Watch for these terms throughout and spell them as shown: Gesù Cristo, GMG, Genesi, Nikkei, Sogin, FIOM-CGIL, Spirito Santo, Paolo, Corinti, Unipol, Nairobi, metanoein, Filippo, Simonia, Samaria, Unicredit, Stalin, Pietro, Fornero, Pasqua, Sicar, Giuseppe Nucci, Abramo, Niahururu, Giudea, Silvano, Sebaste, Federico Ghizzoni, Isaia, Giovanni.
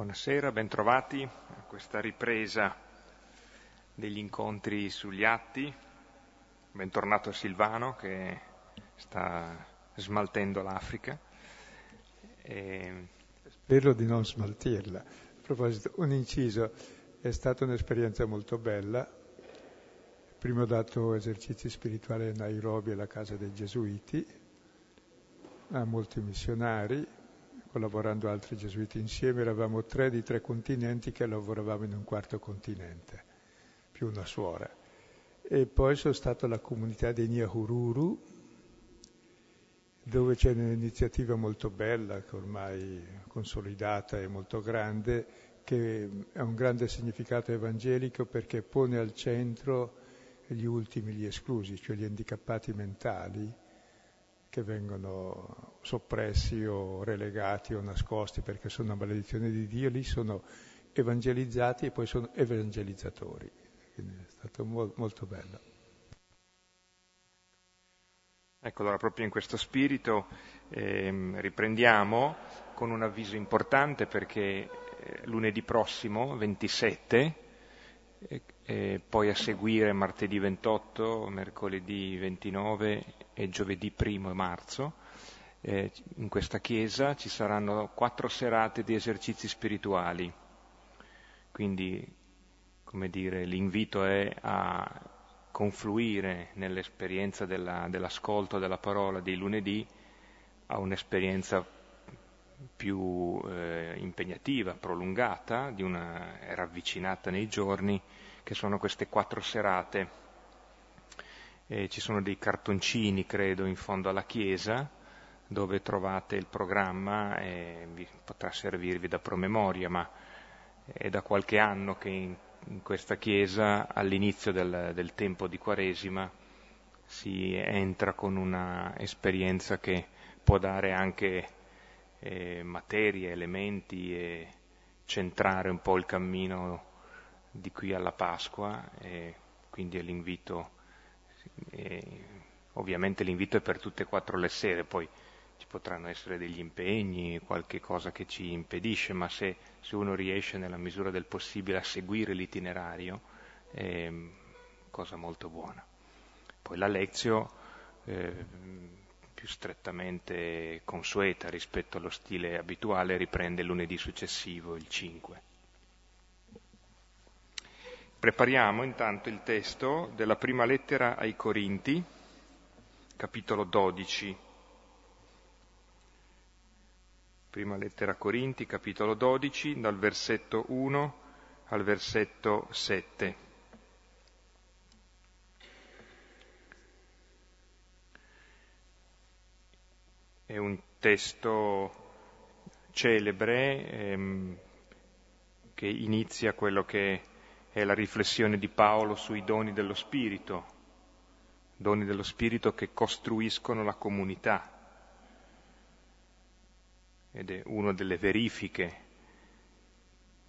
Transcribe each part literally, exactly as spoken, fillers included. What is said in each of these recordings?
Buonasera, bentrovati a questa ripresa degli incontri sugli Atti. Bentornato a Silvano che sta smaltendo l'Africa. E... Spero di non smaltirla. A proposito, un inciso, è stata un'esperienza molto bella. Prima ho dato esercizi spirituali a Nairobi, alla casa dei Gesuiti, a molti missionari, collaborando altri gesuiti insieme, eravamo tre di tre continenti che lavoravamo in un quarto continente, più una suora. E poi sono stato alla comunità dei Niahururu, dove c'è un'iniziativa molto bella, che ormai è consolidata e molto grande, che ha un grande significato evangelico perché pone al centro gli ultimi, gli esclusi, cioè gli handicappati mentali, che vengono soppressi o relegati o nascosti perché sono una maledizione di Dio, lì sono evangelizzati e poi sono evangelizzatori. Quindi è stato mo- molto bello. Ecco, allora proprio in questo spirito ehm, riprendiamo con un avviso importante perché eh, lunedì prossimo, ventisette, eh, e poi a seguire martedì ventotto, mercoledì ventinove e giovedì primo marzo, eh, in questa chiesa ci saranno quattro serate di esercizi spirituali. Quindi, come dire, l'invito è a confluire nell'esperienza della, dell'ascolto della parola di lunedì a un'esperienza più eh, impegnativa, prolungata, di una ravvicinata nei giorni, che sono queste quattro serate. E ci sono dei cartoncini, credo, in fondo alla chiesa, dove trovate il programma e vi potrà servirvi da promemoria, ma è da qualche anno che in, in questa chiesa, all'inizio del, del tempo di Quaresima, si entra con una esperienza che può dare anche eh, materie, elementi e centrare un po' il cammino di qui alla Pasqua, e quindi è l'invito, e ovviamente l'invito è per tutte e quattro le sere, poi ci potranno essere degli impegni, qualche cosa che ci impedisce, ma se, se uno riesce nella misura del possibile a seguire l'itinerario, è cosa molto buona. Poi la Lezio, eh, più strettamente consueta rispetto allo stile abituale, riprende lunedì successivo, il cinque. Prepariamo intanto il testo della prima lettera ai Corinti, capitolo dodici. Prima lettera Corinti, capitolo dodici, dal versetto uno al versetto sette. È un testo celebre ehm, che inizia quello che è la riflessione di Paolo sui doni dello Spirito, doni dello Spirito che costruiscono la comunità. Ed è una delle verifiche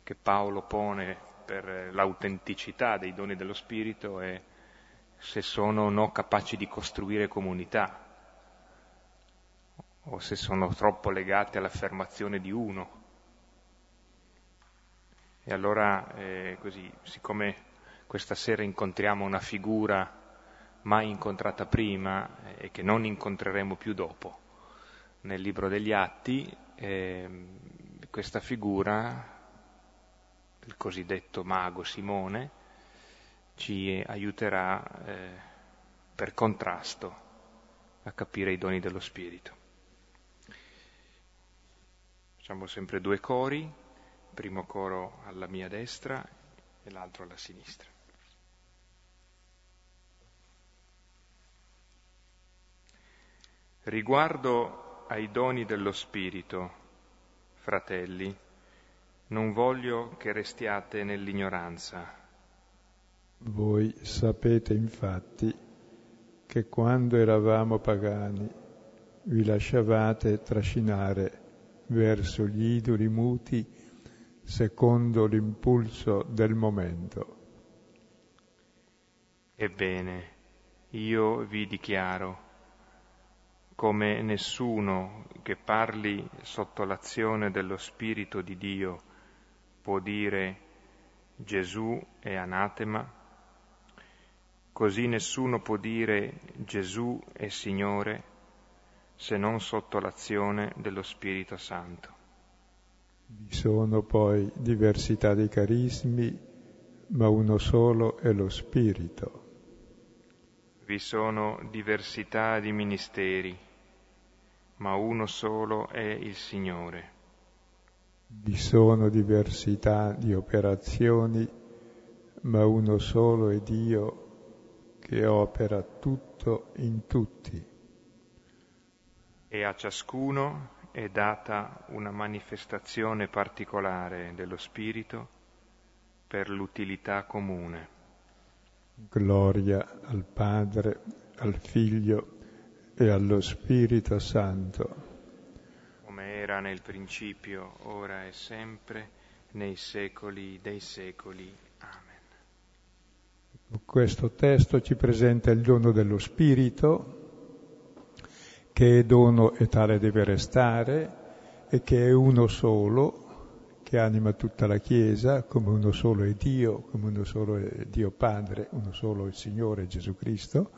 che Paolo pone per l'autenticità dei doni dello Spirito è se sono o no capaci di costruire comunità, o se sono troppo legati all'affermazione di uno. E allora, eh, così, siccome questa sera incontriamo una figura mai incontrata prima e eh, che non incontreremo più dopo nel libro degli Atti, eh, questa figura, il cosiddetto mago Simone, ci aiuterà eh, per contrasto a capire i doni dello Spirito. Facciamo sempre due cori. Primo coro alla mia destra e l'altro alla sinistra. Riguardo ai doni dello Spirito, fratelli, non voglio che restiate nell'ignoranza. Voi sapete infatti che quando eravamo pagani vi lasciavate trascinare verso gli idoli muti secondo l'impulso del momento. Ebbene, io vi dichiaro, come nessuno che parli sotto l'azione dello Spirito di Dio può dire Gesù è anatema, così nessuno può dire Gesù è Signore se non sotto l'azione dello Spirito Santo. Vi sono poi diversità di carismi, ma uno solo è lo Spirito. Vi sono diversità di ministeri, ma uno solo è il Signore. Vi sono diversità di operazioni, ma uno solo è Dio che opera tutto in tutti. E a ciascuno è data una manifestazione particolare dello Spirito per l'utilità comune. Gloria al Padre, al Figlio e allo Spirito Santo. Come era nel principio, ora e sempre, nei secoli dei secoli. Amen. Questo testo ci presenta il dono dello Spirito, che è dono e tale deve restare, e che è uno solo, che anima tutta la Chiesa, come uno solo è Dio, come uno solo è Dio Padre, uno solo è il Signore Gesù Cristo.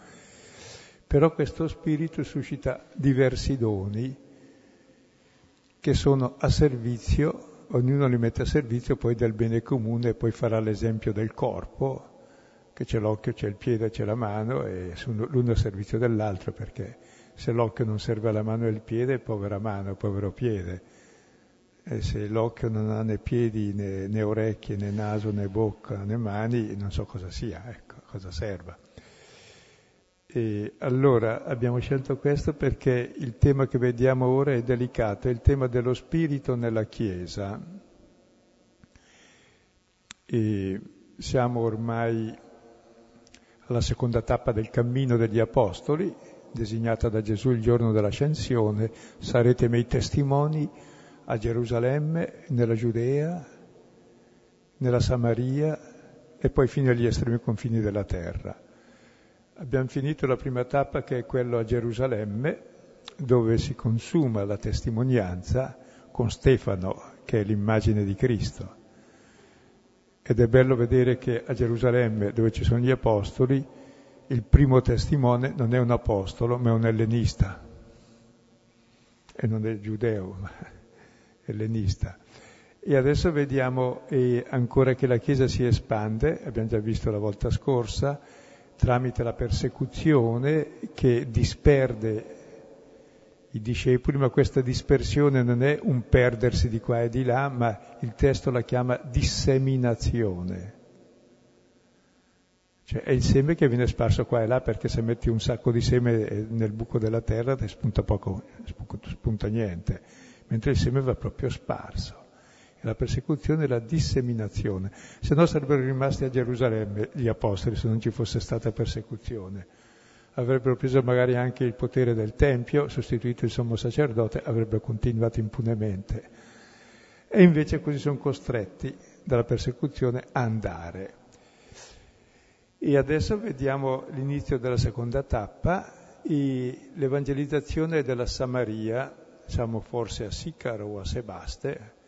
Però questo Spirito suscita diversi doni che sono a servizio, ognuno li mette a servizio poi del bene comune, e poi farà l'esempio del corpo, che c'è l'occhio, c'è il piede, c'è la mano, e sono l'uno a servizio dell'altro, perché se l'occhio non serve alla mano e al piede, povera mano, povero piede. E se l'occhio non ha né piedi, né, né orecchie, né naso, né bocca, né mani, non so cosa sia, ecco, cosa serva. E allora abbiamo scelto questo perché il tema che vediamo ora è delicato, è il tema dello Spirito nella Chiesa. E siamo ormai alla seconda tappa del cammino degli Apostoli, designata da Gesù il giorno dell'Ascensione: sarete miei testimoni a Gerusalemme, nella Giudea, nella Samaria e poi fino agli estremi confini della terra. Abbiamo finito la prima tappa, che è quella a Gerusalemme, dove si consuma la testimonianza con Stefano, che è l'immagine di Cristo. Ed è bello vedere che a Gerusalemme, dove ci sono gli Apostoli, il primo testimone non è un apostolo, ma è un ellenista, e non è giudeo, ma ellenista. E adesso vediamo eh, ancora che la Chiesa si espande, abbiamo già visto la volta scorsa, tramite la persecuzione che disperde i discepoli, ma questa dispersione non è un perdersi di qua e di là, ma il testo la chiama disseminazione. Cioè è il seme che viene sparso qua e là, perché se metti un sacco di seme nel buco della terra ti spunta poco, spunta niente, mentre il seme va proprio sparso. E la persecuzione è la disseminazione. Se no sarebbero rimasti a Gerusalemme gli Apostoli, se non ci fosse stata persecuzione. Avrebbero preso magari anche il potere del Tempio, sostituito il sommo sacerdote, avrebbero continuato impunemente. E invece così sono costretti dalla persecuzione a andare. E adesso vediamo l'inizio della seconda tappa, e l'evangelizzazione della Samaria. Siamo forse a Sicar o a Sebaste.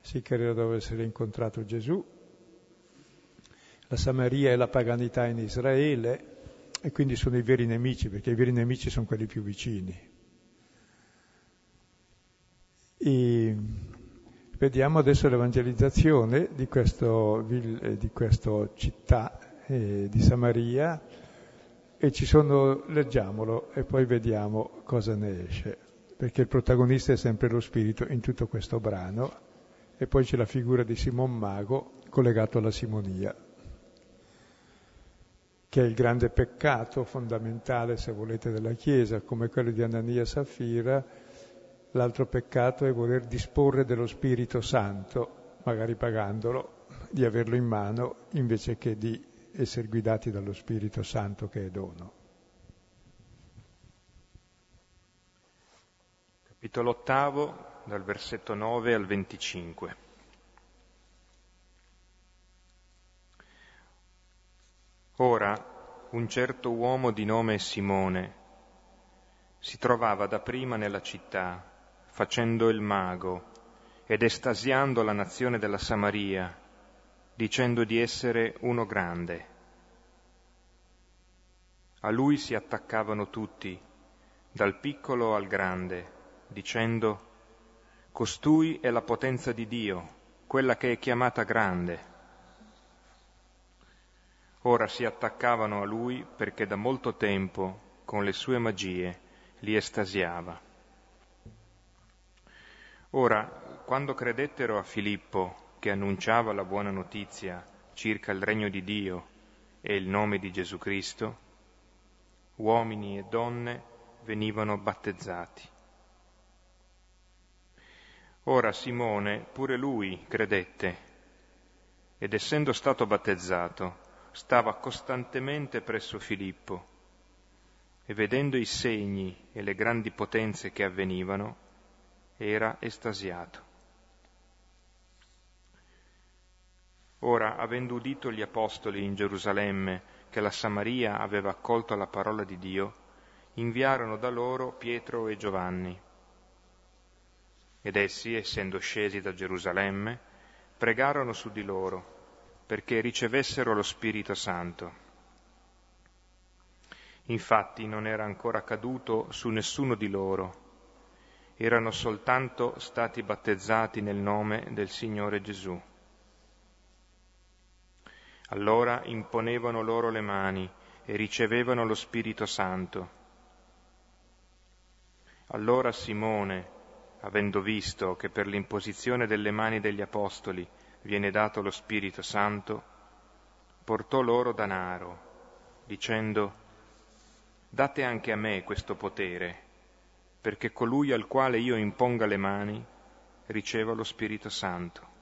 Sicar era dove si era incontrato Gesù. La Samaria è la paganità in Israele, e quindi sono i veri nemici, perché i veri nemici sono quelli più vicini. E vediamo adesso l'evangelizzazione di questo, di questa città di Samaria, e ci sono, leggiamolo e poi vediamo cosa ne esce, perché il protagonista è sempre lo Spirito in tutto questo brano, e poi c'è la figura di Simon Mago collegato alla Simonia, che è il grande peccato fondamentale, se volete, della Chiesa, come quello di Anania e Safira. L'altro peccato è voler disporre dello Spirito Santo, magari pagandolo, di averlo in mano invece che di essere guidati dallo Spirito Santo, che è dono. Capitolo ottavo, dal versetto nove al venticinque. Ora, un certo uomo di nome Simone si trovava dapprima nella città, facendo il mago, ed estasiando la nazione della Samaria, dicendo di essere uno grande. A lui si attaccavano tutti, dal piccolo al grande, dicendo: «Costui è la potenza di Dio, quella che è chiamata grande». Ora si attaccavano a lui perché da molto tempo, con le sue magie, li estasiava. Ora, quando credettero a Filippo, che annunciava la buona notizia circa il regno di Dio e il nome di Gesù Cristo, uomini e donne venivano battezzati. Ora Simone, pure lui, credette, ed essendo stato battezzato, stava costantemente presso Filippo e vedendo i segni e le grandi potenze che avvenivano, era estasiato. Ora, avendo udito gli apostoli in Gerusalemme che la Samaria aveva accolto la parola di Dio, inviarono da loro Pietro e Giovanni. Ed essi, essendo scesi da Gerusalemme, pregarono su di loro, perché ricevessero lo Spirito Santo. Infatti non era ancora caduto su nessuno di loro, erano soltanto stati battezzati nel nome del Signore Gesù. Allora imponevano loro le mani e ricevevano lo Spirito Santo. Allora Simone, avendo visto che per l'imposizione delle mani degli apostoli viene dato lo Spirito Santo, portò loro danaro, dicendo: «Date anche a me questo potere, perché colui al quale io imponga le mani riceva lo Spirito Santo».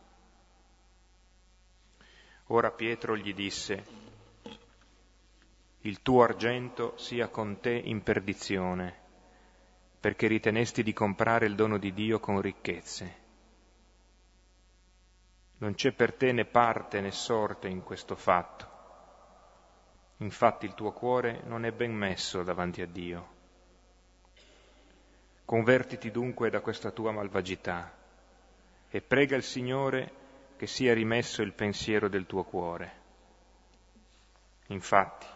Ora Pietro gli disse: «Il tuo argento sia con te in perdizione, perché ritenesti di comprare il dono di Dio con ricchezze. Non c'è per te né parte né sorte in questo fatto. Infatti il tuo cuore non è ben messo davanti a Dio. Convertiti dunque da questa tua malvagità e prega il Signore che sia rimesso il pensiero del tuo cuore. Infatti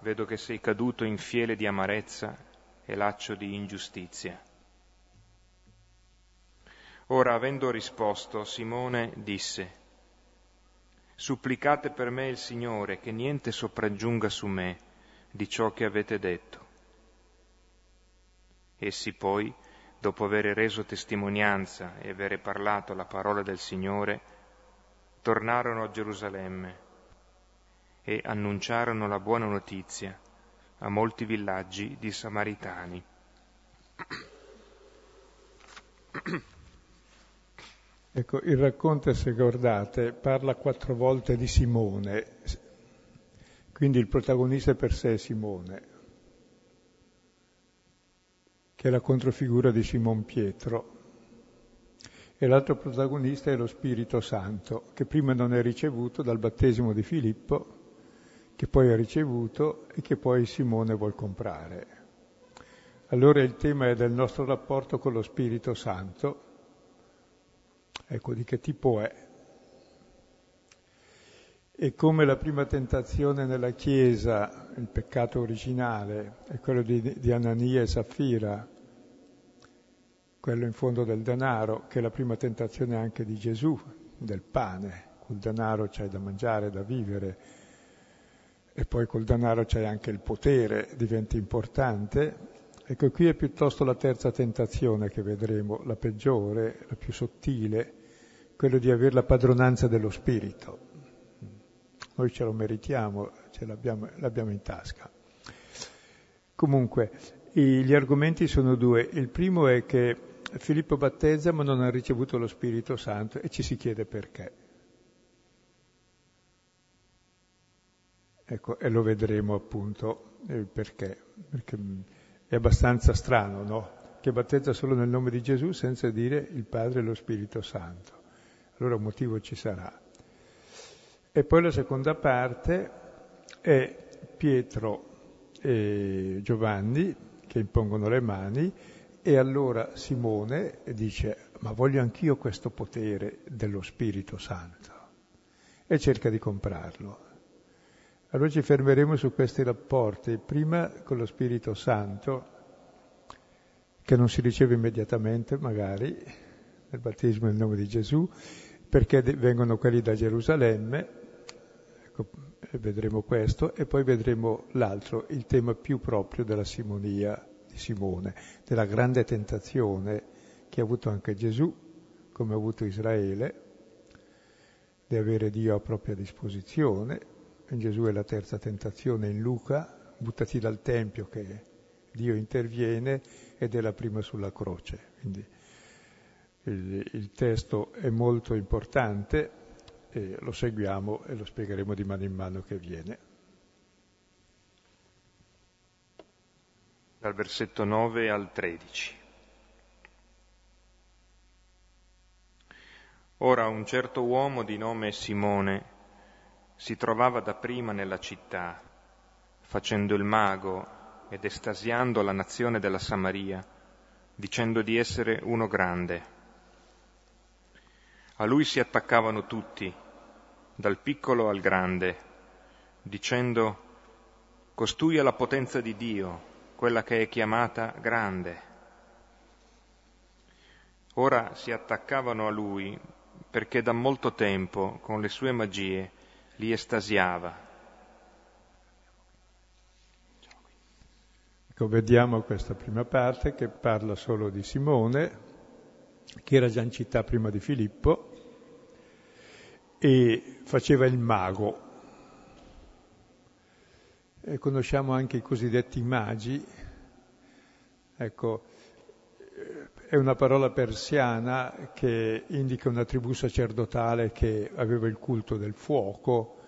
vedo che sei caduto in fiele di amarezza e laccio di ingiustizia». Ora, avendo risposto, Simone disse: «Supplicate per me il Signore che niente sopraggiunga su me di ciò che avete detto». Essi poi, dopo avere reso testimonianza e avere parlato la parola del Signore, tornarono a Gerusalemme e annunciarono la buona notizia a molti villaggi di Samaritani. Ecco, il racconto, se guardate, parla quattro volte di Simone, quindi il protagonista per sé è Simone, che è la controfigura di Simon Pietro, e l'altro protagonista è lo Spirito Santo, che prima non è ricevuto dal battesimo di Filippo, che poi ha ricevuto e che poi Simone vuol comprare. Allora il tema è del nostro rapporto con lo Spirito Santo. Ecco, di che tipo è? E come la prima tentazione nella Chiesa, il peccato originale, è quello di, di Anania e Safira, quello in fondo del denaro, che è la prima tentazione anche di Gesù, del pane. Col denaro c'hai da mangiare, da vivere, e poi col denaro c'hai anche il potere, diventa importante. Ecco, qui è piuttosto la terza tentazione che vedremo, la peggiore, la più sottile, quello di avere la padronanza dello spirito. Noi ce lo meritiamo, ce l'abbiamo, l'abbiamo in tasca. Comunque, gli argomenti sono due. Il primo è che Filippo battezza ma non ha ricevuto lo Spirito Santo e ci si chiede perché. Ecco, e lo vedremo appunto il perché, perché... È abbastanza strano, no? Che battezza solo nel nome di Gesù senza dire il Padre e lo Spirito Santo. Allora un motivo ci sarà. E poi la seconda parte è Pietro e Giovanni che impongono le mani E allora Simone dice, ma voglio anch'io questo potere dello Spirito Santo, e cerca di comprarlo. Allora ci fermeremo su questi rapporti, prima con lo Spirito Santo, che non si riceve immediatamente magari, nel battesimo nel nome di Gesù, perché vengono quelli da Gerusalemme, ecco, vedremo questo, e poi vedremo l'altro, il tema più proprio della simonia di Simone, della grande tentazione che ha avuto anche Gesù, come ha avuto Israele, di avere Dio a propria disposizione. In Gesù è la terza tentazione, in Luca, buttati dal Tempio che Dio interviene, ed è la prima sulla croce. Quindi il, il testo è molto importante, e lo seguiamo e lo spiegheremo di mano in mano che viene. Dal versetto nove al tredici. Ora un certo uomo di nome Simone si trovava da prima nella città, facendo il mago ed estasiando la nazione della Samaria, dicendo di essere uno grande. A lui si attaccavano tutti, dal piccolo al grande, dicendo: «Costui è la potenza di Dio, quella che è chiamata grande». Ora si attaccavano a lui perché da molto tempo, con le sue magie, li estasiava. Vediamo questa prima parte che parla solo di Simone, che era già in città prima di Filippo e faceva il mago. E conosciamo anche i cosiddetti magi. Ecco, è una parola persiana che indica una tribù sacerdotale che aveva il culto del fuoco,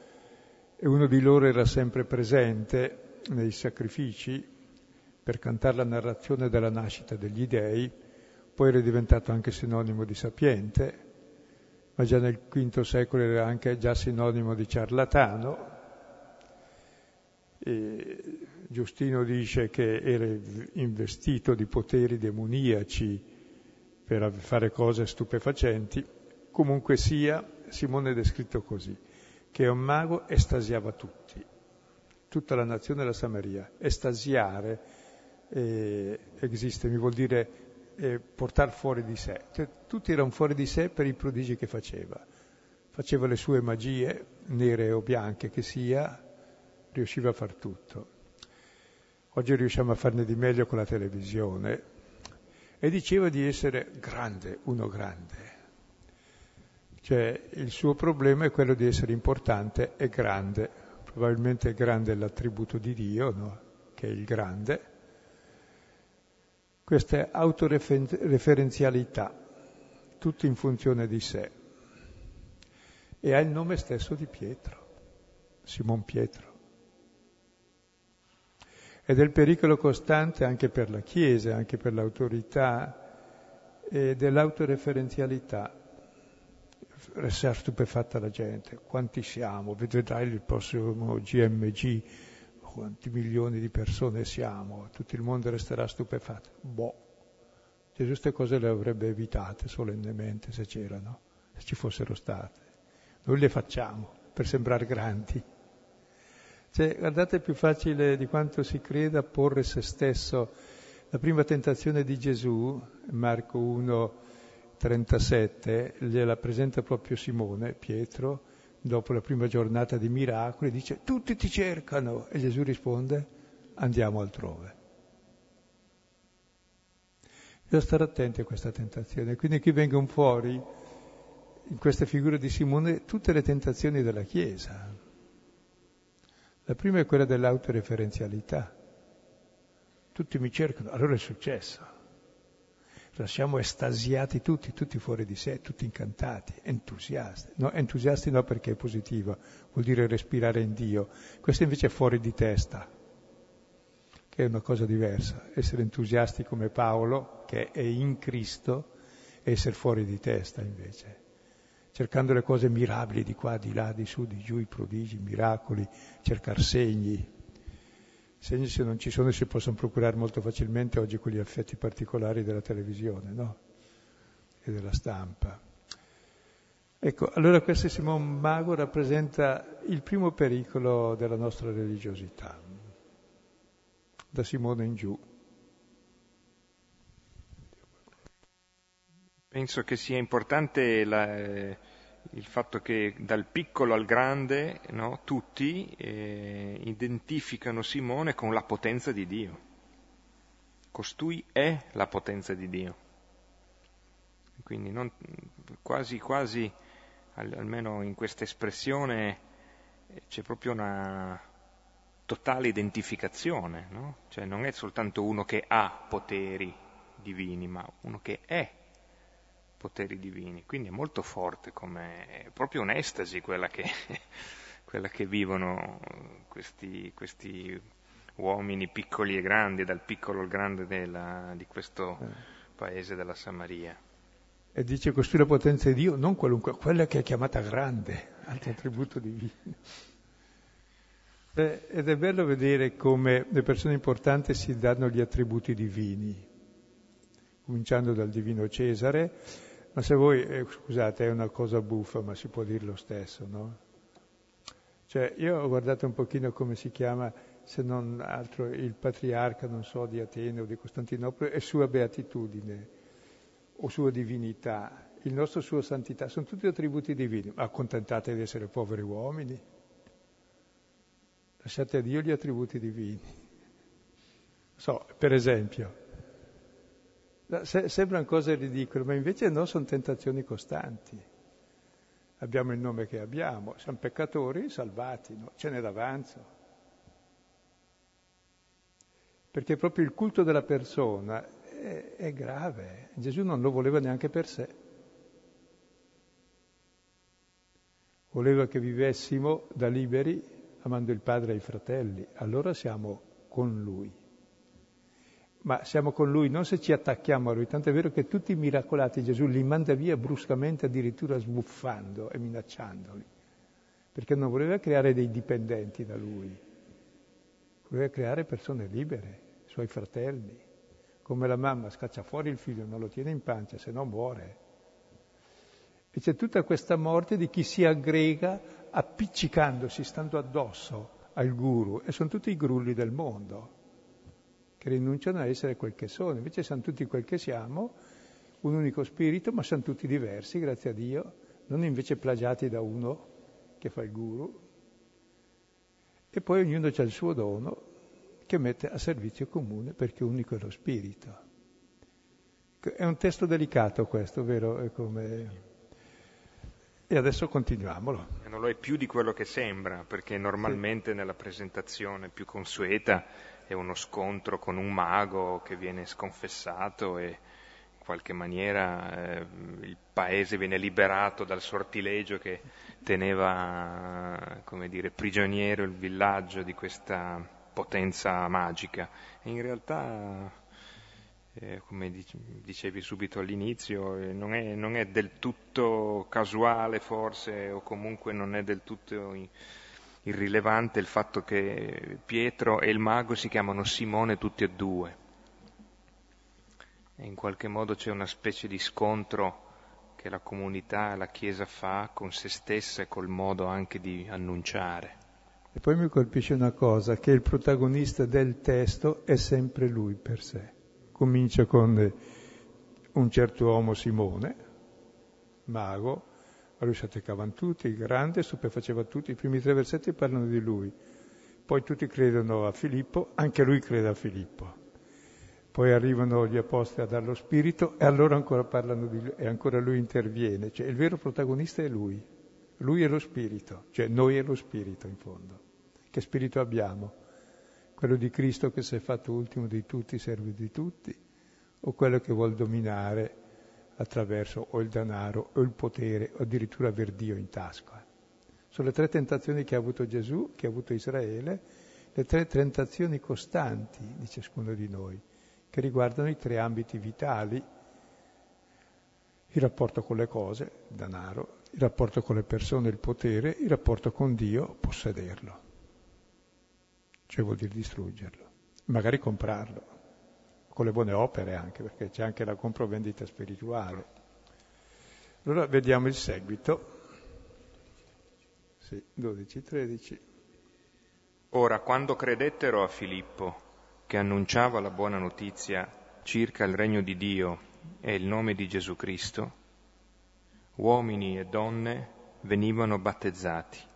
e uno di loro era sempre presente nei sacrifici per cantare la narrazione della nascita degli dei. Poi era diventato anche sinonimo di sapiente, ma già nel quinto secolo era anche già sinonimo di ciarlatano. E Giustino dice che era investito di poteri demoniaci per fare cose stupefacenti. Comunque sia, Simone è descritto così, che un mago estasiava tutti, tutta la nazione della Samaria. Estasiare Eh, esiste, mi vuol dire eh, portare fuori di sé, cioè, tutti erano fuori di sé per i prodigi che faceva faceva le sue magie, nere o bianche che sia, riusciva a far tutto. Oggi riusciamo a farne di meglio con la televisione. E diceva di essere grande, uno grande, cioè il suo problema è quello di essere importante e grande. Probabilmente grande è l'attributo di Dio, no? Che è il grande. Questa autoreferenzialità, tutto in funzione di sé. E ha il nome stesso di Pietro, Simon Pietro. Ed è il pericolo costante anche per la Chiesa, anche per l'autorità, e dell'autoreferenzialità. Resta stupefatta la gente, quanti siamo, vedrai il prossimo G M G, quanti milioni di persone siamo, tutto il mondo resterà stupefatto. Boh, Gesù queste cose le avrebbe evitate solennemente se c'erano, se ci fossero state. Noi le facciamo per sembrare grandi. Cioè, guardate, è più facile di quanto si creda porre se stesso. La prima tentazione di Gesù, Marco uno trentasette, gliela presenta proprio Simone, Pietro, dopo la prima giornata di miracoli, dice: tutti ti cercano, e Gesù risponde: andiamo altrove. Bisogna stare attenti a questa tentazione. Quindi qui vengono fuori, in questa figura di Simone, tutte le tentazioni della Chiesa. La prima è quella dell'autoreferenzialità. Tutti mi cercano, allora è successo. Lasciamo estasiati tutti, tutti fuori di sé, tutti incantati, entusiasti. No, entusiasti no, perché è positivo, vuol dire respirare in Dio. Questo invece è fuori di testa, che è una cosa diversa. Essere entusiasti come Paolo, che è in Cristo, e essere fuori di testa invece. Cercando le cose mirabili di qua, di là, di su, di giù, i prodigi, i miracoli, cercare segni. segni, se non ci sono, si possono procurare molto facilmente oggi quegli effetti particolari della televisione, no? E della stampa. Ecco, allora questo Simone Mago rappresenta il primo pericolo della nostra religiosità, da Simone in giù. Penso che sia importante la, eh, il fatto che dal piccolo al grande, no, tutti eh, identificano Simone con la potenza di Dio. Costui è la potenza di Dio. Quindi non, quasi quasi, al, almeno in questa espressione, c'è proprio una totale identificazione, no? Cioè non è soltanto uno che ha poteri divini, ma uno che è poteri divini, quindi è molto forte, come è proprio un'estasi quella che, quella che vivono questi, questi uomini piccoli e grandi, dal piccolo al grande della, di questo paese della Samaria. E dice costui la potenza di Dio, non qualunque, quella che è chiamata grande, altro attributo divino. Beh, ed è bello vedere come le persone importanti si danno gli attributi divini, cominciando dal divino Cesare. Ma se voi, eh, scusate, è una cosa buffa, ma si può dire lo stesso, no? Cioè, io ho guardato un pochino come si chiama, se non altro, il patriarca, non so, di Atene o di Costantinopoli, è sua beatitudine, o sua divinità, il nostro sua santità, sono tutti attributi divini, ma accontentate di essere poveri uomini, lasciate a Dio gli attributi divini. So, per esempio, Se, sembrano cose ridicole, ma invece no, sono tentazioni costanti. Abbiamo il nome che abbiamo, siamo peccatori salvati, no? Ce n'è d'avanzo. Perché proprio il culto della persona è, è grave. Gesù non lo voleva neanche per sé. Voleva che vivessimo da liberi, amando il Padre e i fratelli. Allora siamo con Lui. Ma siamo con Lui, non se ci attacchiamo a Lui, tanto è vero che tutti i miracolati Gesù li manda via bruscamente, addirittura sbuffando e minacciandoli, perché non voleva creare dei dipendenti da Lui, voleva creare persone libere, i Suoi fratelli, come la mamma scaccia fuori il figlio, non lo tiene in pancia, se no muore. E c'è tutta questa morte di chi si aggrega appiccicandosi, stando addosso al guru, e sono tutti i grulli del mondo, che rinunciano a essere quel che sono. Invece siamo tutti quel che siamo, un unico spirito, ma siamo tutti diversi, grazie a Dio, non invece plagiati da uno che fa il guru. E poi ognuno ha il suo dono che mette a servizio comune, perché unico è lo spirito. È un testo delicato questo, vero? È come... E adesso continuamolo. Non lo è più di quello che sembra, perché normalmente sì, nella presentazione più consueta è uno scontro con un mago che viene sconfessato e in qualche maniera eh, il paese viene liberato dal sortilegio che teneva, come dire, prigioniero il villaggio di questa potenza magica. E in realtà, eh, come dicevi subito all'inizio, non è, non è del tutto casuale forse, o comunque non è del tutto... In, irrilevante il fatto che Pietro e il mago si chiamano Simone tutti e due, e in qualche modo c'è una specie di scontro che la comunità, la Chiesa fa con se stessa e col modo anche di annunciare. E poi mi colpisce una cosa, che il protagonista del testo è sempre lui per sé. Comincia con un certo uomo Simone, mago, a lui si attaccavano tutti, grande, stupefaceva tutti, i primi tre versetti parlano di lui, poi tutti credono a Filippo, anche lui crede a Filippo, poi arrivano gli apostoli a dare lo spirito e allora ancora parlano di lui e ancora lui interviene, cioè il vero protagonista è lui, lui è lo spirito, cioè noi è lo spirito in fondo. Che spirito abbiamo? Quello di Cristo che si è fatto ultimo di tutti, servo di tutti, o quello che vuol dominare attraverso o il denaro o il potere o addirittura aver Dio in tasca? Sono le tre tentazioni che ha avuto Gesù, che ha avuto Israele, le tre tentazioni costanti di ciascuno di noi, che riguardano i tre ambiti vitali: il rapporto con le cose, il denaro, il rapporto con le persone, il potere, il rapporto con Dio, possederlo. cioè vuol dire distruggerlo, magari comprarlo, con le buone opere anche, perché c'è anche la compravendita spirituale. Allora vediamo il seguito. Sì, dodici tredici. Ora, quando credettero a Filippo, che annunciava la buona notizia circa il regno di Dio e il nome di Gesù Cristo, uomini e donne venivano battezzati.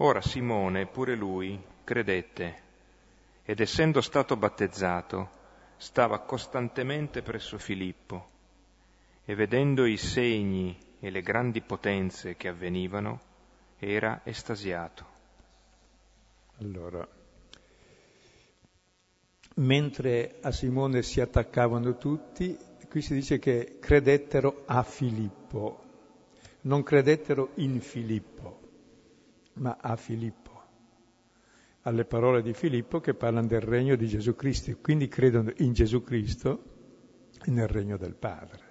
Ora Simone, pure lui, credette, ed essendo stato battezzato, stava costantemente presso Filippo, e vedendo i segni e le grandi potenze che avvenivano, era estasiato. Allora, mentre a Simone si attaccavano tutti, qui si dice che credettero a Filippo, non credettero in Filippo, ma a Filippo, alle parole di Filippo che parlano del regno di Gesù Cristo, quindi credono in Gesù Cristo e nel regno del Padre.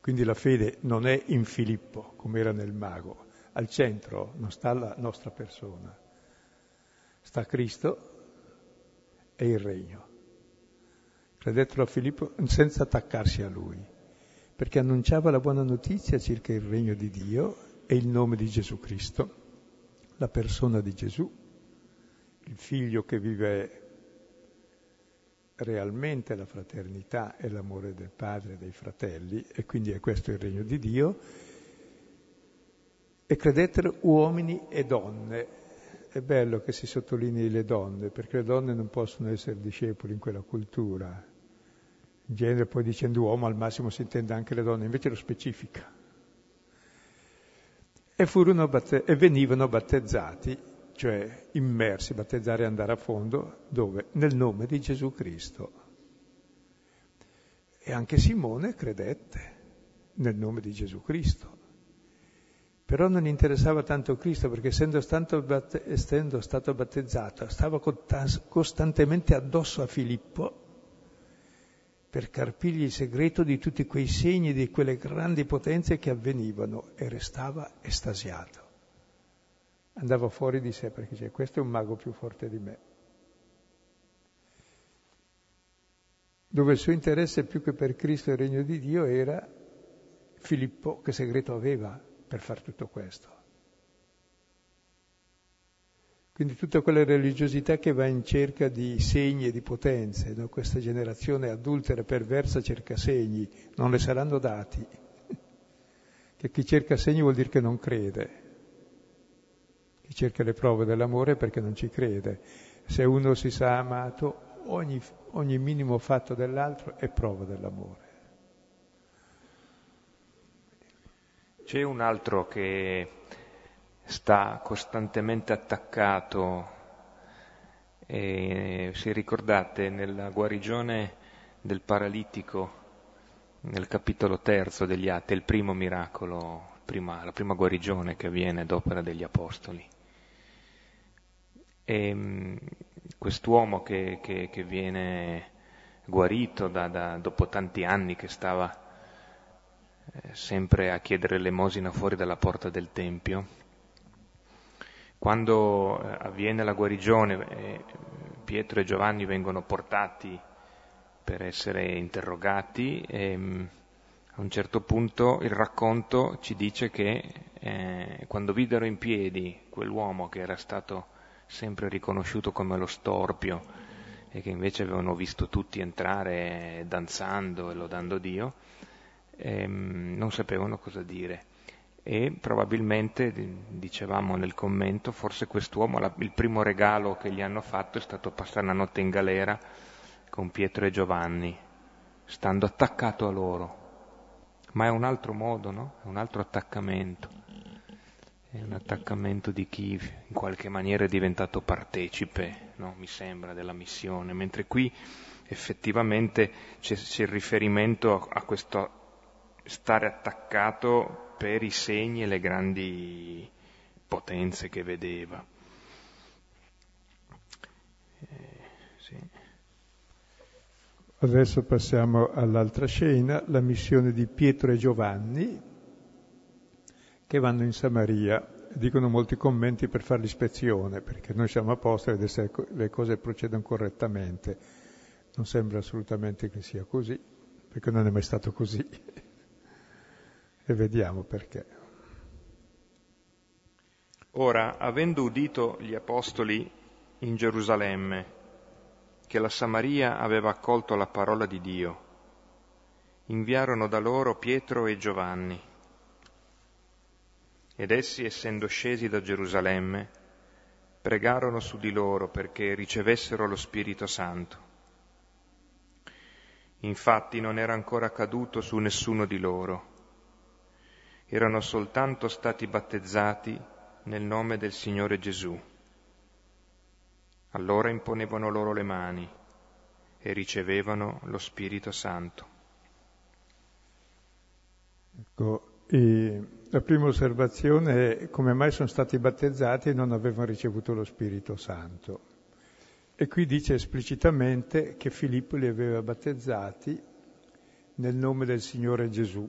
Quindi la fede non è in Filippo, come era nel mago, al centro non sta la nostra persona, sta Cristo e il regno. Credettero a Filippo senza attaccarsi a lui, perché annunciava la buona notizia circa il regno di Dio e il nome di Gesù Cristo, la persona di Gesù, il figlio che vive realmente la fraternità e l'amore del padre e dei fratelli, e quindi è questo il regno di Dio. E credettero uomini e donne. È bello che si sottolinei le donne, perché le donne non possono essere discepoli in quella cultura. In genere poi dicendo uomo al massimo si intende anche le donne, invece lo specifica. E, furono batte- e venivano battezzati, cioè immersi, battezzare e andare a fondo, dove? Nel nome di Gesù Cristo. E anche Simone credette nel nome di Gesù Cristo. Però non interessava tanto Cristo, perché essendo stato, batte- essendo stato battezzato, stava costantemente addosso a Filippo per carpirgli il segreto di tutti quei segni, di quelle grandi potenze che avvenivano, e restava estasiato. Andava fuori di sé perché dice, questo è un mago più forte di me. Dove il suo interesse più che per Cristo e il regno di Dio era Filippo, che segreto aveva per far tutto questo. Quindi tutta quella religiosità che va in cerca di segni e di potenze, no? Questa generazione adultera e perversa cerca segni, non le saranno dati. Che chi cerca segni vuol dire che non crede. Chi cerca le prove dell'amore è perché non ci crede. Se uno si sa amato, ogni, ogni minimo fatto dell'altro è prova dell'amore. C'è un altro che sta costantemente attaccato, e se ricordate nella guarigione del paralitico nel capitolo terzo degli Atti, il primo miracolo, prima, la prima guarigione che avviene ad opera degli apostoli, e quest'uomo che, che, che viene guarito da, da, dopo tanti anni che stava eh, sempre a chiedere l'emosina fuori dalla porta del tempio. Quando avviene la guarigione, Pietro e Giovanni vengono portati per essere interrogati, e a un certo punto il racconto ci dice che eh, quando videro in piedi quell'uomo che era stato sempre riconosciuto come lo storpio e che invece avevano visto tutti entrare danzando e lodando Dio, ehm, non sapevano cosa dire. E probabilmente, dicevamo nel commento, forse quest'uomo, la, il primo regalo che gli hanno fatto è stato passare una notte in galera con Pietro e Giovanni, stando attaccato a loro. Ma è un altro modo, no? È un altro attaccamento. È un attaccamento di chi in qualche maniera è diventato partecipe, no? Mi sembra, della missione. Mentre qui effettivamente c'è, c'è il riferimento a, a questo stare attaccato per i segni e le grandi potenze che vedeva. Eh, sì. Adesso passiamo all'altra scena, la missione di Pietro e Giovanni che vanno in Samaria. dicono molti commenti per fare l'ispezione, perché noi siamo a posto a vedere se le cose procedono correttamente. Non sembra assolutamente che sia così, perché non è mai stato così. E vediamo perché. Ora, avendo udito gli apostoli in Gerusalemme che la Samaria aveva accolto la parola di Dio, inviarono da loro Pietro e Giovanni. Ed essi, essendo scesi da Gerusalemme, pregarono su di loro perché ricevessero lo Spirito Santo. Infatti non era ancora caduto su nessuno di loro. Erano soltanto stati battezzati nel nome del Signore Gesù. Allora imponevano loro le mani e ricevevano lo Spirito Santo. Ecco, e... la prima osservazione è come mai sono stati battezzati e non avevano ricevuto lo Spirito Santo. E qui dice esplicitamente che Filippo li aveva battezzati nel nome del Signore Gesù.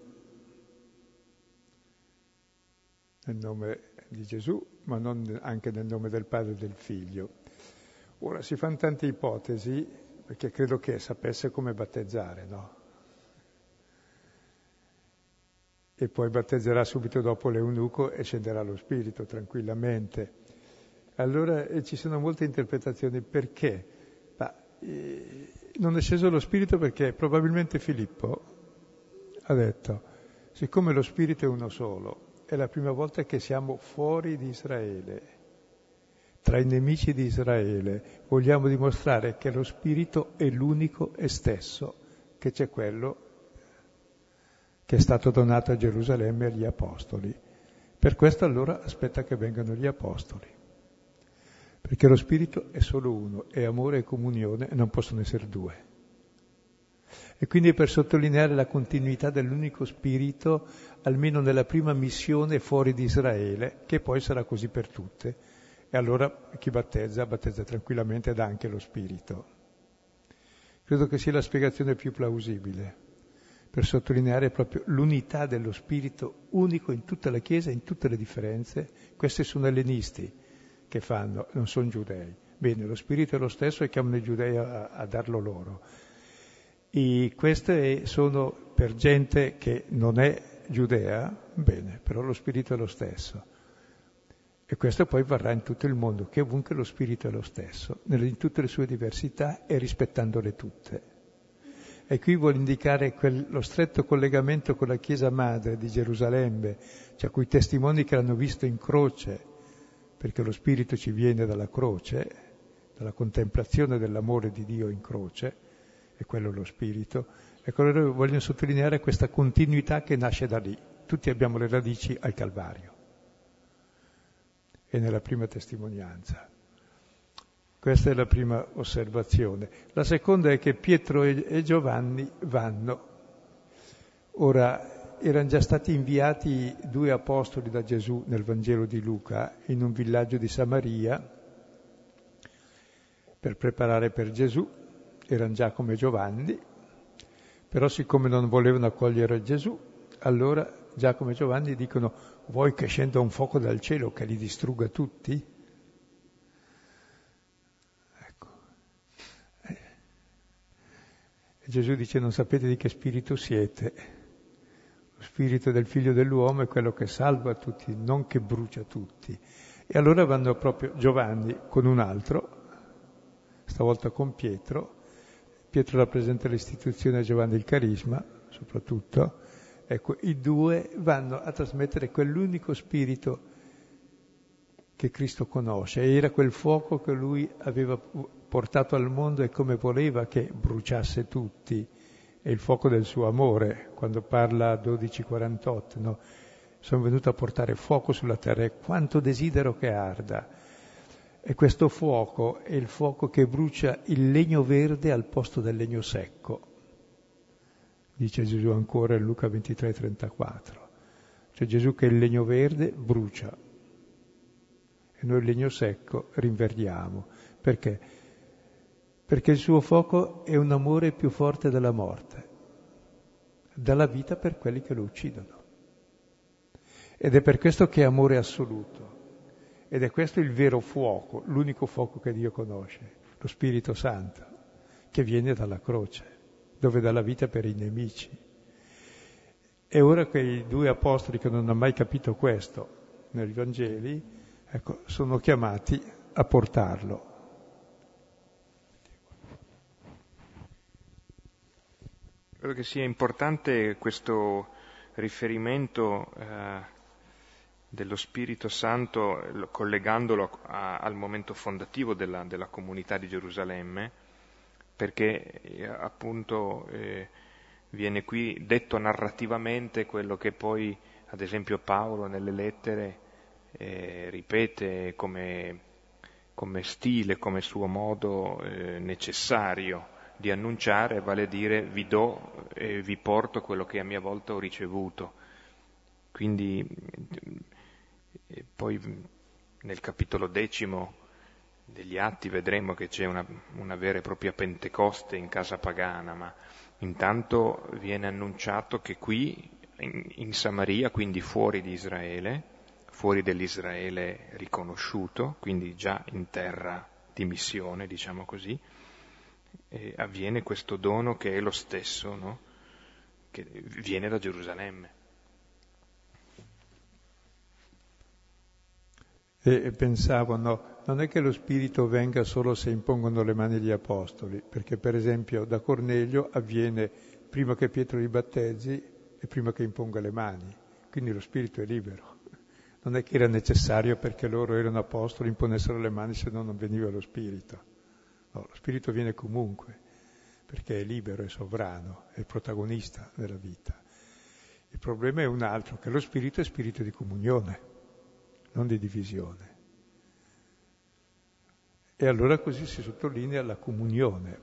Nel nome di Gesù, ma non anche nel nome del Padre e del Figlio. Ora si fanno tante ipotesi, perché credo che sapesse come battezzare, no? E poi battezzerà subito dopo l'eunuco e scenderà lo Spirito tranquillamente. Allora eh, ci sono molte interpretazioni perché. Ma, eh, non è sceso lo Spirito perché probabilmente Filippo ha detto, siccome lo Spirito è uno solo, è la prima volta che siamo fuori di Israele, tra i nemici di Israele, vogliamo dimostrare che lo Spirito è l'unico e stesso, che c'è quello che è stato donato a Gerusalemme agli Apostoli. Per questo allora aspetta che vengano gli Apostoli, perché lo Spirito è solo uno, è amore e comunione, e non possono essere due. E quindi per sottolineare la continuità dell'unico Spirito, almeno nella prima missione fuori di Israele, che poi sarà così per tutte, e allora chi battezza, battezza tranquillamente ed ha anche lo Spirito. Credo che sia la spiegazione più plausibile, per sottolineare proprio l'unità dello Spirito unico in tutta la Chiesa, in tutte le differenze. Questi sono ellenisti che fanno, non sono giudei. Bene, lo Spirito è lo stesso e chiamano i giudei a, a darlo loro. E queste sono per gente che non è giudea, bene, però lo Spirito è lo stesso. E questo poi varrà in tutto il mondo, che ovunque lo Spirito è lo stesso, in tutte le sue diversità e rispettandole tutte. E qui vuole indicare quel, lo stretto collegamento con la Chiesa Madre di Gerusalemme, cioè quei testimoni che l'hanno visto in croce, perché lo Spirito ci viene dalla croce, dalla contemplazione dell'amore di Dio in croce, e quello è lo Spirito. E allora vogliono sottolineare questa continuità che nasce da lì. Tutti abbiamo le radici al Calvario e nella prima testimonianza. Questa è la prima osservazione. La seconda è che Pietro e Giovanni vanno. Ora, erano già stati inviati due apostoli da Gesù nel Vangelo di Luca in un villaggio di Samaria per preparare per Gesù. Erano Giacomo e Giovanni, però siccome non volevano accogliere Gesù, allora Giacomo e Giovanni dicono: vuoi che scenda un fuoco dal cielo che li distrugga tutti? Gesù dice: non sapete di che spirito siete. Lo spirito del figlio dell'uomo è quello che salva tutti, non che brucia tutti. E allora vanno proprio Giovanni con un altro, stavolta con Pietro. Pietro rappresenta l'istituzione, Giovanni il carisma, soprattutto. Ecco, i due vanno a trasmettere quell'unico spirito che Cristo conosce. Era quel fuoco che lui aveva portato al mondo e come voleva che bruciasse tutti, è il fuoco del suo amore, quando parla a dodici quarantotto, no? Sono venuto a portare fuoco sulla terra e quanto desidero che arda. E questo fuoco è il fuoco che brucia il legno verde al posto del legno secco, dice Gesù ancora in Luca ventitré trentaquattro, cioè Gesù che il legno verde brucia e noi il legno secco rinverdiamo. Perché? Perché il suo fuoco è un amore più forte della morte, dà la vita per quelli che lo uccidono. Ed è per questo che è amore assoluto. Ed è questo il vero fuoco, l'unico fuoco che Dio conosce, lo Spirito Santo, che viene dalla croce, dove dà la vita per i nemici. E ora quei due apostoli che non hanno mai capito questo nei Vangeli, ecco, sono chiamati a portarlo. Credo che sia importante questo riferimento eh... dello Spirito Santo, collegandolo a, al momento fondativo della, della comunità di Gerusalemme, perché eh, appunto eh, viene qui detto narrativamente quello che poi, ad esempio, Paolo nelle lettere eh, ripete come, come stile, come suo modo eh, necessario di annunciare, vale a dire vi do e vi porto quello che a mia volta ho ricevuto. Quindi e poi nel capitolo decimo degli Atti vedremo che c'è una, una vera e propria Pentecoste in casa pagana, ma intanto viene annunciato che qui in, in Samaria, quindi fuori di Israele, fuori dell'Israele riconosciuto, quindi già in terra di missione, diciamo così, eh, avviene questo dono che è lo stesso, no? Che viene da Gerusalemme. E pensavano, non è che lo Spirito venga solo se impongono le mani gli Apostoli, perché per esempio da Cornelio avviene prima che Pietro li battezzi e prima che imponga le mani, quindi lo Spirito è libero. Non è che era necessario perché loro erano Apostoli, imponessero le mani, se no non veniva lo Spirito. No, lo Spirito viene comunque, perché è libero, è sovrano, è protagonista della vita. Il problema è un altro, che lo Spirito è spirito di comunione, non di divisione. E allora così si sottolinea la comunione.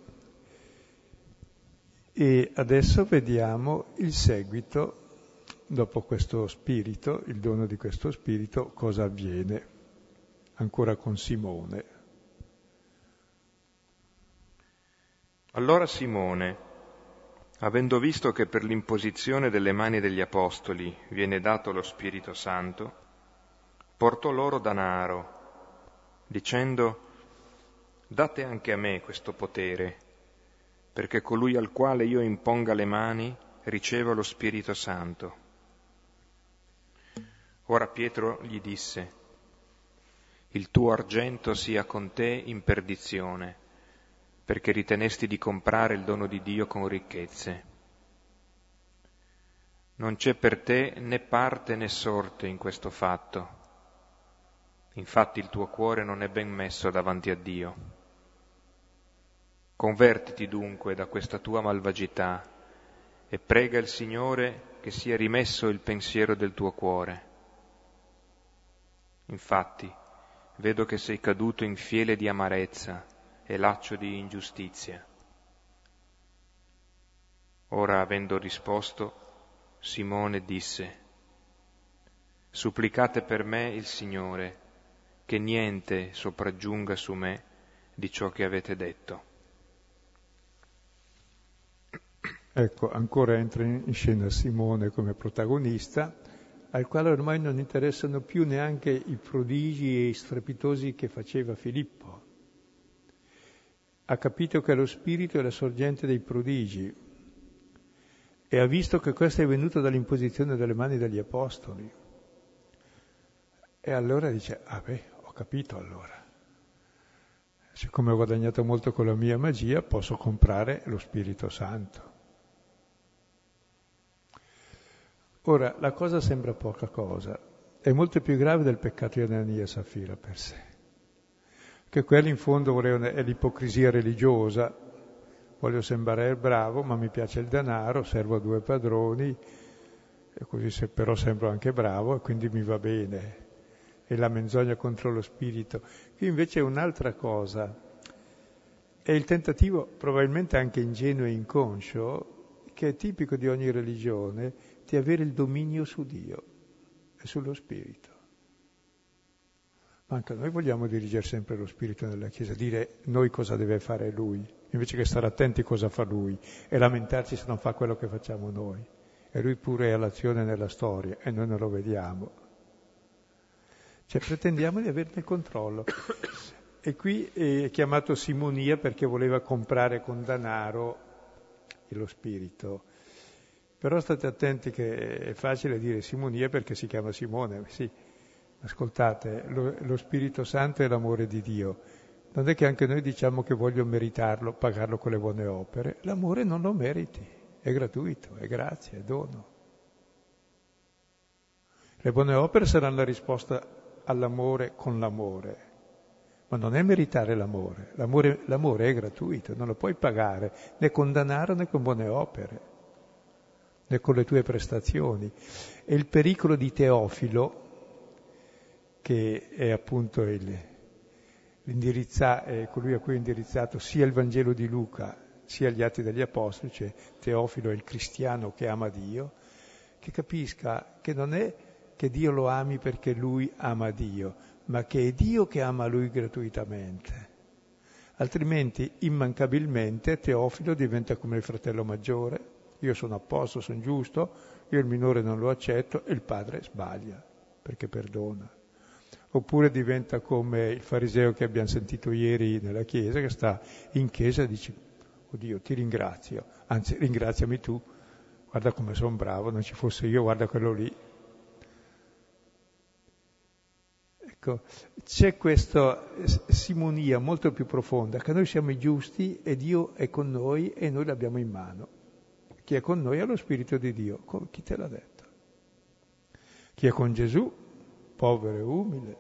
E adesso vediamo il seguito, dopo questo spirito, il dono di questo spirito, cosa avviene ancora con Simone. Allora Simone, avendo visto che per l'imposizione delle mani degli apostoli viene dato lo Spirito Santo, portò loro danaro, dicendo: date anche a me questo potere, perché colui al quale io imponga le mani riceva lo Spirito Santo. Ora Pietro gli disse: il tuo argento sia con te in perdizione, perché ritenesti di comprare il dono di Dio con ricchezze. Non c'è per te né parte né sorte in questo fatto. Infatti il tuo cuore non è ben messo davanti a Dio. Convertiti dunque da questa tua malvagità e prega il Signore che sia rimesso il pensiero del tuo cuore. Infatti, vedo che sei caduto in fiele di amarezza e laccio di ingiustizia. Ora, avendo risposto, Simone disse: supplicate per me il Signore, che niente sopraggiunga su me di ciò che avete detto. Ecco, ancora entra in scena Simone come protagonista, al quale ormai non interessano più neanche i prodigi e strepitosi che faceva Filippo. Ha capito che lo Spirito è la sorgente dei prodigi e ha visto che questo è venuto dall'imposizione delle mani degli Apostoli. E allora dice: ah beh, ho capito allora. Siccome ho guadagnato molto con la mia magia, posso comprare lo Spirito Santo. Ora, la cosa sembra poca cosa, è molto più grave del peccato di Anania e Safira per sé, che quella in fondo è l'ipocrisia religiosa: voglio sembrare bravo, ma mi piace il denaro, servo a due padroni, e così se però sembro anche bravo e quindi mi va bene. E la menzogna contro lo Spirito. Qui invece è un'altra cosa, è il tentativo, probabilmente anche ingenuo e inconscio, che è tipico di ogni religione, di avere il dominio su Dio e sullo Spirito. Ma anche noi vogliamo dirigere sempre lo Spirito nella Chiesa, dire noi cosa deve fare Lui, invece che stare attenti cosa fa Lui e lamentarci se non fa quello che facciamo noi. E Lui pure è all'azione nella storia e noi non lo vediamo. Cioè pretendiamo di averne il controllo. E qui è chiamato Simonia perché voleva comprare con danaro lo spirito. Però state attenti che è facile dire Simonia perché si chiama Simone. Sì, ascoltate, lo, lo Spirito Santo è l'amore di Dio. Non è che anche noi diciamo che voglio meritarlo, pagarlo con le buone opere. L'amore non lo meriti, è gratuito, è grazia, è dono. Le buone opere saranno la risposta all'amore con l'amore. Ma non è meritare l'amore. l'amore. L'amore è gratuito, non lo puoi pagare né con danaro né con buone opere, né con le tue prestazioni. E il pericolo di Teofilo, che è appunto il... L'indirizza, eh, colui a cui è indirizzato sia il Vangelo di Luca sia gli Atti degli Apostoli, cioè Teofilo è il cristiano che ama Dio, che capisca che non è che Dio lo ami perché lui ama Dio, ma che è Dio che ama lui gratuitamente. Altrimenti, immancabilmente, Teofilo diventa come il fratello maggiore: io sono a posto, sono giusto, io il minore non lo accetto e il padre sbaglia perché perdona. Oppure diventa come il fariseo che abbiamo sentito ieri nella chiesa, che sta in chiesa e dice: oddio, ti ringrazio, anzi ringraziami tu, guarda come sono bravo, non ci fosse io, guarda quello lì. Ecco, c'è questa simonia molto più profonda, che noi siamo i giusti e Dio è con noi e noi l'abbiamo in mano. Chi è con noi ha lo Spirito di Dio, chi te l'ha detto? Chi è con Gesù, povero e umile,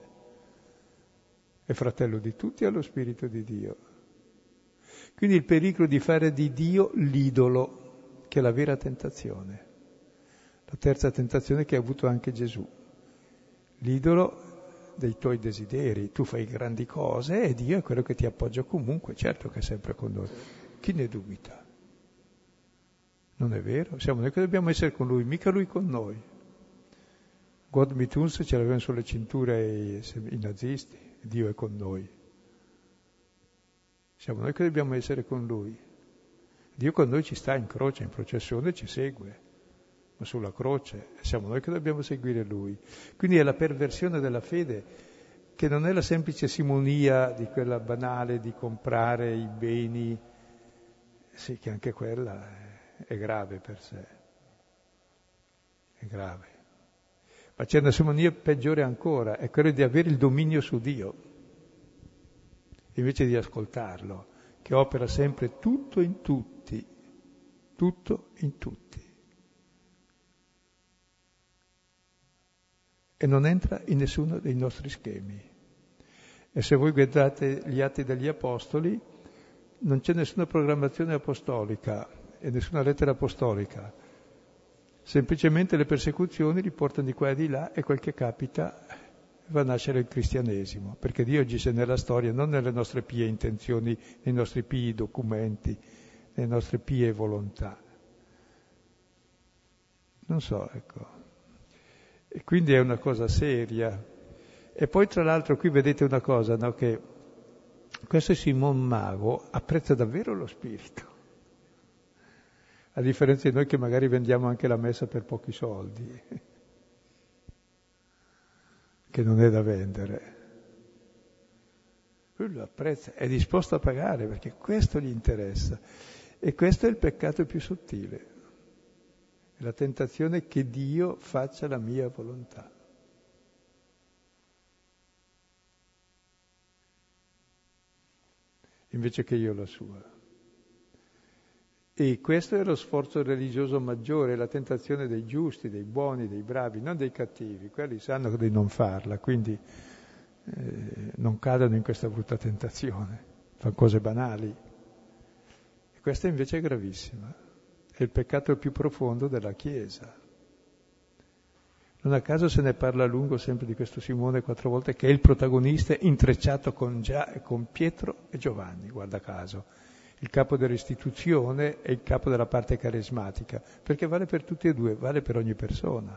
è fratello di tutti, ha lo Spirito di Dio. Quindi il pericolo di fare di Dio l'idolo, che è la vera tentazione, la terza tentazione che ha avuto anche Gesù, l'idolo dei tuoi desideri. Tu fai grandi cose e Dio è quello che ti appoggia comunque, certo che è sempre con noi. Chi ne dubita? Non è vero? Siamo noi che dobbiamo essere con Lui, mica Lui con noi. God mit uns ce l'avevano sulle cinture i, i nazisti, Dio è con noi. Siamo noi che dobbiamo essere con Lui. Dio con noi ci sta in croce, in processione ci segue, ma sulla croce siamo noi che dobbiamo seguire Lui. Quindi è la perversione della fede, che non è la semplice simonia di quella banale di comprare i beni, sì che anche quella è grave per sé, è grave. Ma c'è una simonia peggiore ancora, è quella di avere il dominio su Dio, invece di ascoltarlo, che opera sempre tutto in tutti, tutto in tutti. E non entra in nessuno dei nostri schemi. E se voi guardate gli Atti degli Apostoli, non c'è nessuna programmazione apostolica e nessuna lettera apostolica. Semplicemente le persecuzioni li portano di qua e di là e quel che capita va a nascere il cristianesimo, perché Dio agisce nella storia, non nelle nostre pie intenzioni, nei nostri pie documenti, nelle nostre pie volontà. Non so, ecco. E quindi è una cosa seria. E poi tra l'altro qui vedete una cosa, no? Che questo Simon Mago apprezza davvero lo Spirito. A differenza di noi che magari vendiamo anche la messa per pochi soldi, che non è da vendere. Lui lo apprezza, è disposto a pagare perché questo gli interessa. E questo è il peccato più sottile, è la tentazione che Dio faccia la mia volontà. Invece che io la sua. E questo è lo sforzo religioso maggiore, la tentazione dei giusti, dei buoni, dei bravi, non dei cattivi. Quelli sanno di non farla, quindi eh, non cadano in questa brutta tentazione, fanno cose banali. E questa invece è gravissima, è il peccato più profondo della Chiesa. Non a caso se ne parla a lungo sempre di questo Simone quattro volte, che è il protagonista intrecciato con, Gia, con Pietro e Giovanni, guarda caso. Il capo dell'istituzione e il capo della parte carismatica, perché vale per tutti e due, vale per ogni persona,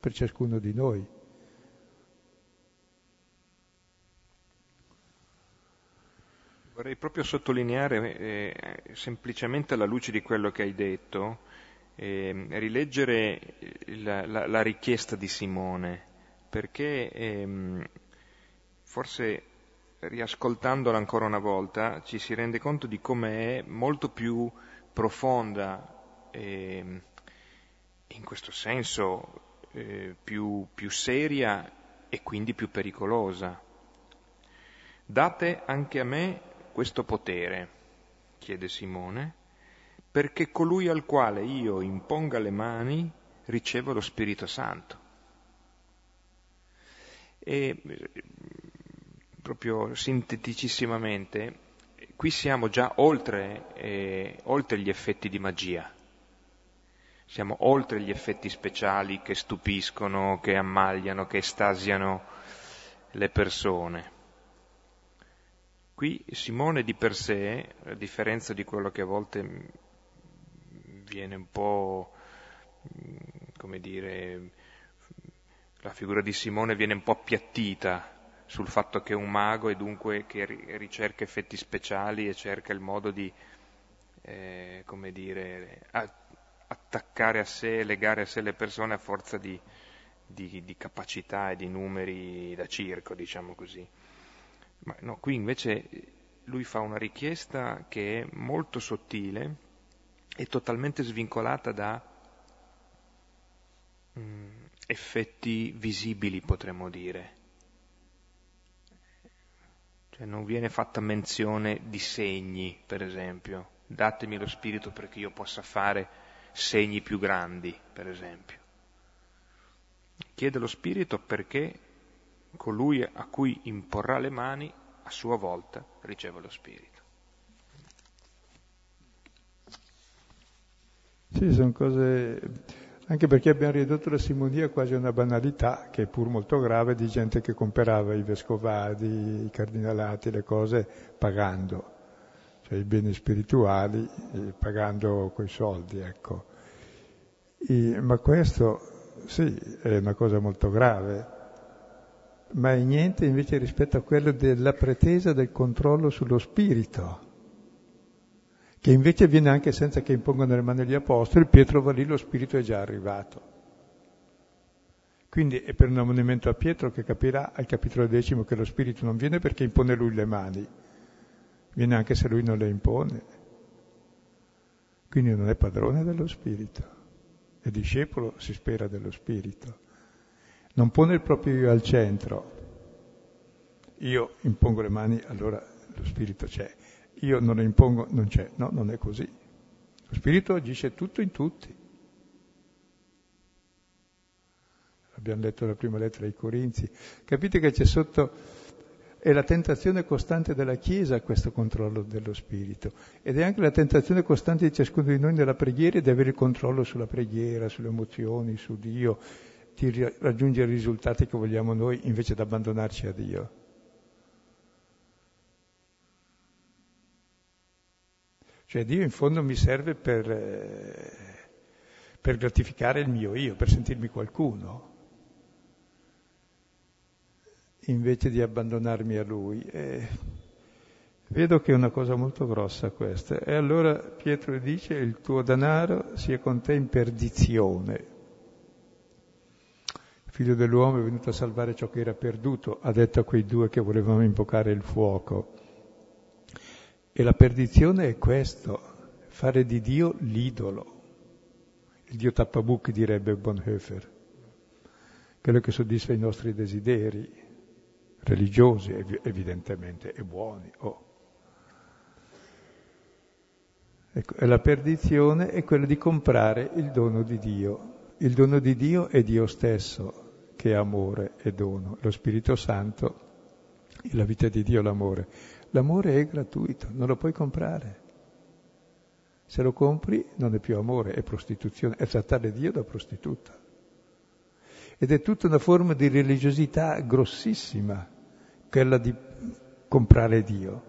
per ciascuno di noi. Vorrei proprio sottolineare, eh, semplicemente alla luce di quello che hai detto, eh, rileggere la, la, la richiesta di Simone, perché ehm, forse riascoltandola ancora una volta ci si rende conto di come è molto più profonda e in questo senso eh, più, più seria e quindi più pericolosa. Date anche a me questo potere, chiede Simone, perché colui al quale io imponga le mani riceva lo Spirito Santo. E proprio sinteticissimamente, qui siamo già oltre, eh, oltre gli effetti di magia, siamo oltre gli effetti speciali che stupiscono, che ammagliano, che estasiano le persone. Qui Simone di per sé, a differenza di quello che a volte viene un po', come dire, la figura di Simone viene un po' appiattita sul fatto che è un mago e dunque che ricerca effetti speciali e cerca il modo di, eh, come dire, attaccare a sé, legare a sé le persone a forza di, di, di capacità e di numeri da circo, diciamo così. Ma no, qui invece lui fa una richiesta che è molto sottile e totalmente svincolata da mh, effetti visibili, potremmo dire. Cioè non viene fatta menzione di segni, per esempio. Datemi lo Spirito perché io possa fare segni più grandi, per esempio. Chiede lo Spirito perché colui a cui imporrà le mani, a sua volta, riceve lo Spirito. Sì, sono cose... anche perché abbiamo ridotto la simonia quasi a una banalità, che è pur molto grave, di gente che comprava i vescovadi, i cardinalati, le cose, pagando. Cioè i beni spirituali, eh, pagando coi soldi, ecco. E, ma questo, sì, è una cosa molto grave, ma è niente invece rispetto a quello della pretesa del controllo sullo spirito, che invece avviene anche senza che impongano le mani agli apostoli. Pietro va lì, lo spirito è già arrivato. Quindi è per un ammonimento a Pietro, che capirà al capitolo decimo che lo spirito non viene perché impone lui le mani, viene anche se lui non le impone, quindi non è padrone dello spirito, è discepolo, si spera, dello spirito. Non pone il proprio io al centro. Io impongo le mani, allora lo spirito c'è. Io non le impongo, non c'è. No, non è così. Lo spirito agisce tutto in tutti. Abbiamo letto la prima lettera ai Corinti. Capite che c'è sotto, è la tentazione costante della Chiesa questo controllo dello spirito. Ed è anche la tentazione costante di ciascuno di noi nella preghiera di avere il controllo sulla preghiera, sulle emozioni, su Dio, di raggiungere i risultati che vogliamo noi invece di abbandonarci a Dio. Cioè Dio in fondo mi serve per, per gratificare il mio io, per sentirmi qualcuno, invece di abbandonarmi a Lui. E vedo che è una cosa molto grossa questa. E allora Pietro dice: il tuo denaro sia con te in perdizione. Il figlio dell'uomo è venuto a salvare ciò che era perduto, ha detto a quei due che volevano invocare il fuoco. E la perdizione è questo, fare di Dio l'idolo. Il Dio tappabuchi, direbbe Bonhoeffer, quello che soddisfa i nostri desideri religiosi, evidentemente, e buoni. Oh. Ecco, e la perdizione è quella di comprare il dono di Dio. Il dono di Dio è Dio stesso, che è amore e dono. Lo Spirito Santo, la vita di Dio, l'amore. L'amore è gratuito, non lo puoi comprare. Se lo compri non è più amore, è prostituzione, è trattare Dio da prostituta. Ed è tutta una forma di religiosità grossissima, quella di comprare Dio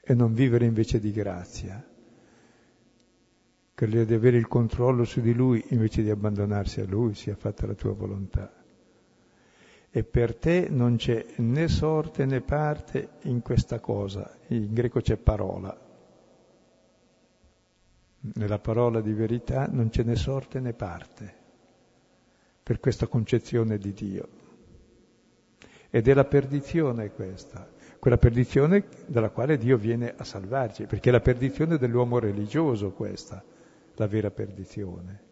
e non vivere invece di grazia. Che di avere il controllo su di Lui invece di abbandonarsi a Lui, sia fatta la tua volontà. E per te non c'è né sorte né parte in questa cosa. In greco c'è parola. Nella parola di verità non c'è né sorte né parte. per questa concezione di Dio. Ed è la perdizione questa, quella perdizione dalla quale Dio viene a salvarci, perché è la perdizione dell'uomo religioso questa, la vera perdizione.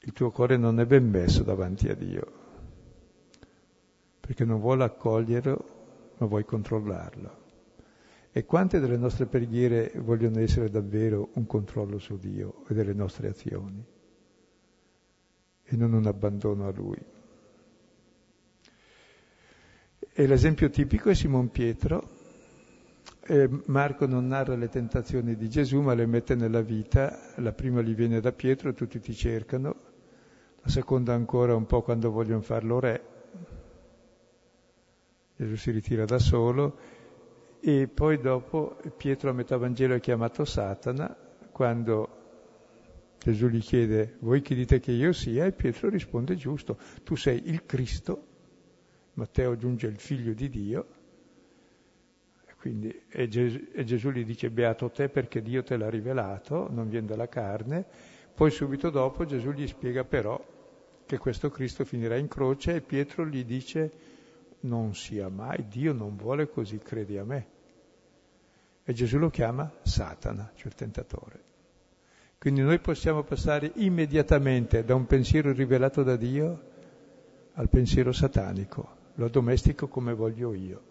Il tuo cuore non è ben messo davanti a Dio, perché non vuole accoglierlo, ma vuoi controllarlo. E quante delle nostre preghiere vogliono essere davvero un controllo su Dio e delle nostre azioni, e non un abbandono a Lui. E l'esempio tipico è Simon Pietro. E Marco non narra le tentazioni di Gesù, ma le mette nella vita. La prima gli viene da Pietro, tutti ti cercano. La seconda ancora un po' quando vogliono farlo re. Gesù si ritira da solo. E poi dopo Pietro a metà Vangelo è chiamato Satana, quando Gesù gli chiede: voi chi dite che io sia? E Pietro risponde: giusto, tu sei il Cristo. Matteo aggiunge il figlio di Dio. Quindi, e, Ges- e Gesù gli dice: beato te, perché Dio te l'ha rivelato, non viene dalla carne. Poi subito dopo Gesù gli spiega però che questo Cristo finirà in croce, e Pietro gli dice: non sia mai, Dio non vuole così, credi a me. E Gesù lo chiama Satana, cioè il tentatore. Quindi noi possiamo passare immediatamente da un pensiero rivelato da Dio al pensiero satanico, lo addomestico come voglio io.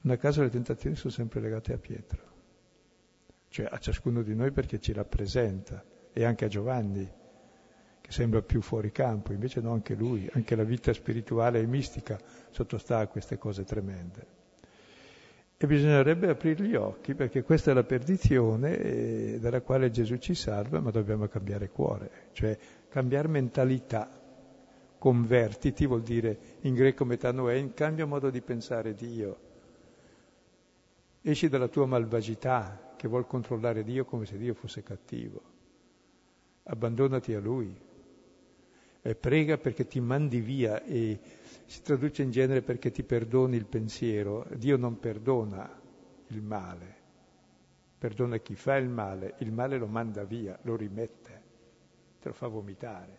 Non a caso le tentazioni sono sempre legate a Pietro, cioè a ciascuno di noi, perché ci rappresenta, e anche a Giovanni, che sembra più fuori campo, invece no, anche lui, anche la vita spirituale e mistica sottostà a queste cose tremende. E bisognerebbe aprire gli occhi, perché questa è la perdizione dalla quale Gesù ci salva, ma dobbiamo cambiare cuore, cioè cambiare mentalità. Convertiti vuol dire in greco metanoein, cambia modo di pensare Dio. Esci dalla tua malvagità che vuol controllare Dio come se Dio fosse cattivo. Abbandonati a Lui. E prega perché ti mandi via, e si traduce in genere perché ti perdoni il pensiero. Dio non perdona il male, perdona chi fa il male, il male lo manda via, lo rimette, te lo fa vomitare.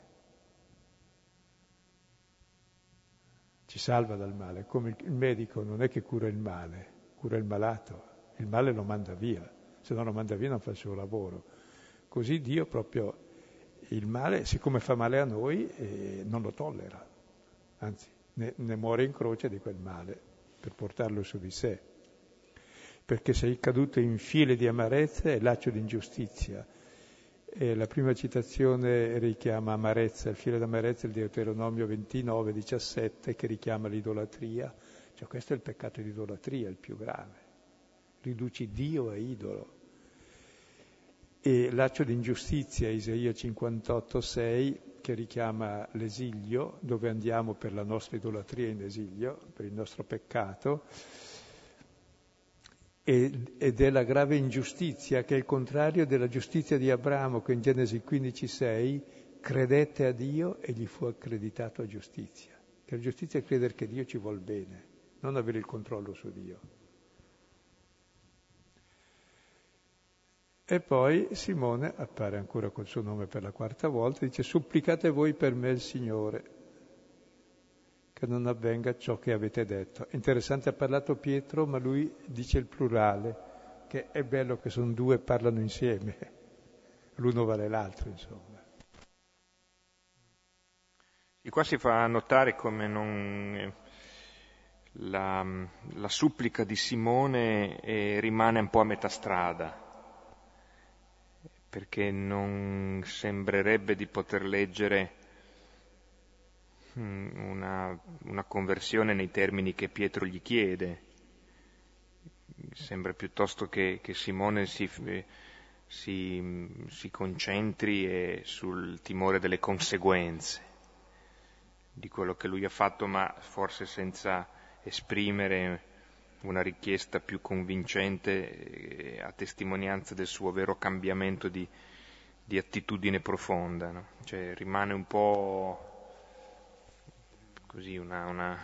Ci salva dal male, come il medico non è che cura il male, cura il malato, il male lo manda via, se non lo manda via non fa il suo lavoro. Così Dio proprio... il male, siccome fa male a noi, eh, non lo tollera, anzi ne, ne muore in croce di quel male per portarlo su di sé, perché sei caduto in fiele di amarezza e laccio di ingiustizia. E la prima citazione richiama amarezza, il fiele d'amarezza, il Deuteronomio ventinove diciassette, che richiama l'idolatria, cioè questo è il peccato di idolatria, il più grave, riduci Dio a idolo. E laccio di ingiustizia, Isaia cinquantotto sei, che richiama l'esilio, dove andiamo per la nostra idolatria in esilio, per il nostro peccato, e, ed è la grave ingiustizia, che è il contrario della giustizia di Abramo, che in Genesi quindici sei credette a Dio e gli fu accreditato a giustizia. Che la giustizia è credere che Dio ci vuol bene, non avere il controllo su Dio. E poi Simone appare ancora col suo nome per la quarta volta, dice: supplicate voi per me il Signore, che non avvenga ciò che avete detto. Interessante, ha parlato Pietro, ma lui dice il plurale, che è bello che sono due, parlano insieme, l'uno vale l'altro, insomma. E qua si fa notare come non... la, la supplica di Simone eh, rimane un po' a metà strada, perché non sembrerebbe di poter leggere una, una conversione nei termini che Pietro gli chiede. Sembra piuttosto che, che Simone si, si, si concentri eh, sul timore delle conseguenze di quello che lui ha fatto, ma forse senza esprimere una richiesta più convincente a testimonianza del suo vero cambiamento di, di attitudine profonda, no? Cioè rimane un po' così una, una,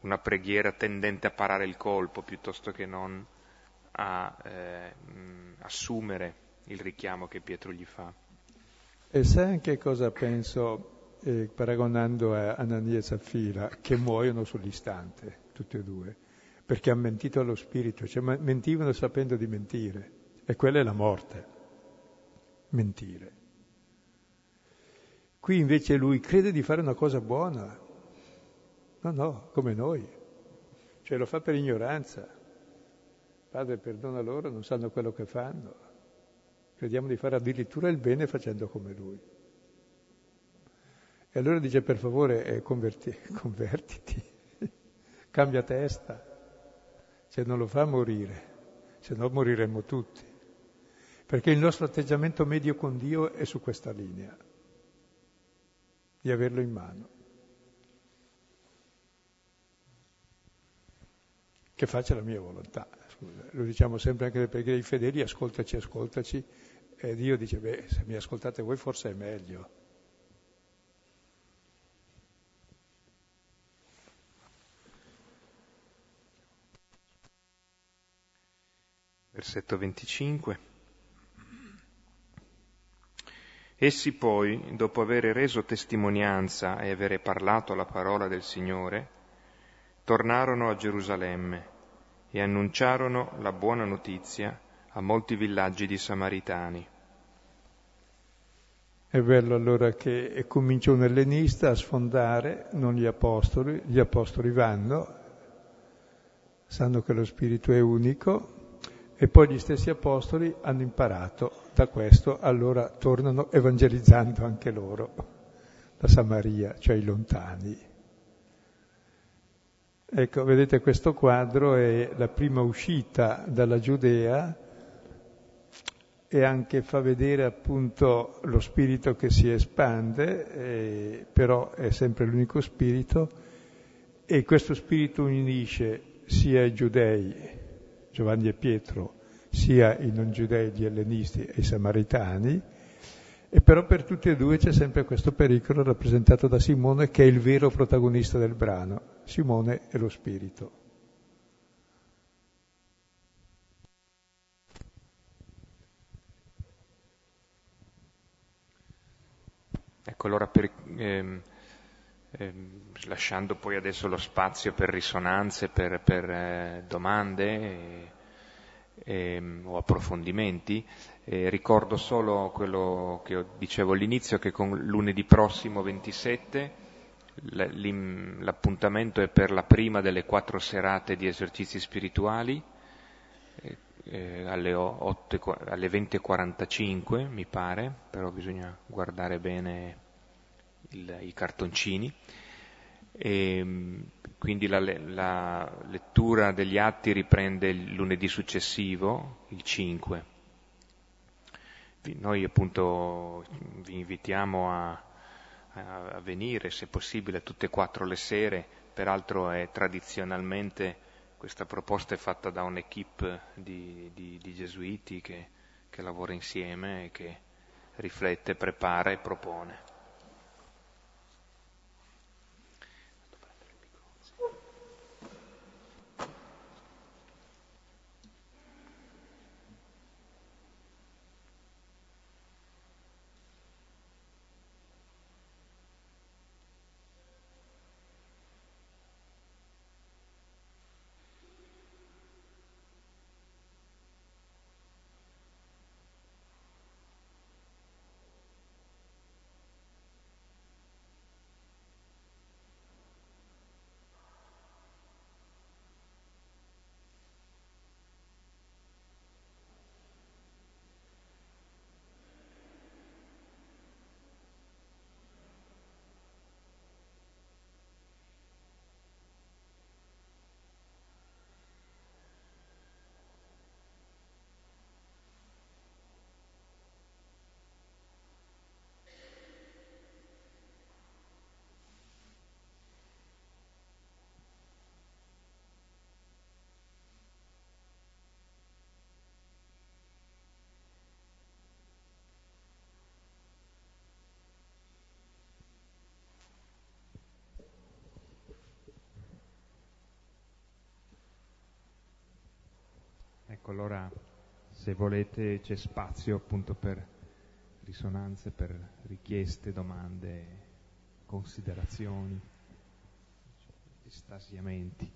una preghiera tendente a parare il colpo piuttosto che non a eh, assumere il richiamo che Pietro gli fa. E sai anche cosa penso, eh, paragonando a Anania e Safira, che muoiono sull'istante, tutti e due, perché hanno mentito allo spirito, cioè mentivano sapendo di mentire, e quella è la morte, mentire. Qui invece lui crede di fare una cosa buona, no, no, come noi, cioè lo fa per ignoranza. Padre, perdona loro, non sanno quello che fanno. Crediamo di fare addirittura il bene facendo come lui. E allora dice, per favore, eh, converti, convertiti, cambia testa, cioè non lo fa morire, se no moriremmo tutti, perché il nostro atteggiamento medio con Dio è su questa linea, di averlo in mano. Che faccia la mia volontà, scusa. Lo diciamo sempre anche perché i fedeli, ascoltaci, ascoltaci, e Dio dice, beh, se mi ascoltate voi forse è meglio. Versetto venticinque. Essi poi, dopo avere reso testimonianza e avere parlato la parola del Signore, tornarono a Gerusalemme e annunciarono la buona notizia a molti villaggi di Samaritani. È bello allora che comincia un ellenista a sfondare, non gli apostoli, gli apostoli vanno, sanno che lo Spirito è unico, e poi gli stessi apostoli hanno imparato da questo, allora tornano evangelizzando anche loro, la Samaria, cioè i lontani. Ecco, vedete, questo quadro è la prima uscita dalla Giudea e anche fa vedere appunto lo spirito che si espande, eh, però è sempre l'unico spirito, e questo spirito unisce sia i giudei, Giovanni e Pietro, sia i non giudei, gli ellenisti e i samaritani, e però per tutti e due c'è sempre questo pericolo rappresentato da Simone, che è il vero protagonista del brano. Simone e lo Spirito. Ecco, allora, per, ehm, ehm, lasciando poi adesso lo spazio per risonanze, per, per eh, domande eh, ehm, o approfondimenti, eh, ricordo solo quello che dicevo all'inizio, che con lunedì prossimo ventisette l'appuntamento è per la prima delle quattro serate di esercizi spirituali, eh, alle, alle venti e quarantacinque mi pare, però bisogna guardare bene il, i cartoncini, e quindi la, la lettura degli atti riprende il lunedì successivo, il cinque. Noi appunto vi invitiamo a a venire, se possibile, tutte e quattro le sere. Peraltro è tradizionalmente, questa proposta è fatta da un'equipe di, di, di gesuiti che, che lavora insieme e che riflette, prepara e propone. Allora, se volete c'è spazio appunto per risonanze, per richieste, domande, considerazioni, estasiamenti.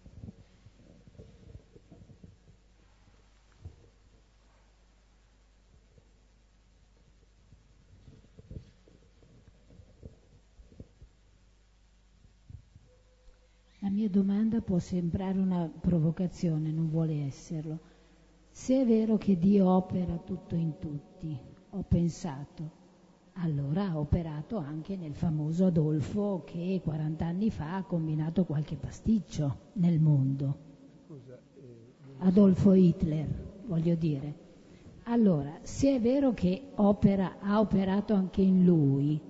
La mia domanda può sembrare una provocazione, non vuole esserlo. Se è vero che Dio opera tutto in tutti, ho pensato, allora ha operato anche nel famoso Adolfo che quaranta anni fa ha combinato qualche pasticcio nel mondo. Adolfo Hitler, voglio dire. Allora, se è vero che opera, ha operato anche in lui,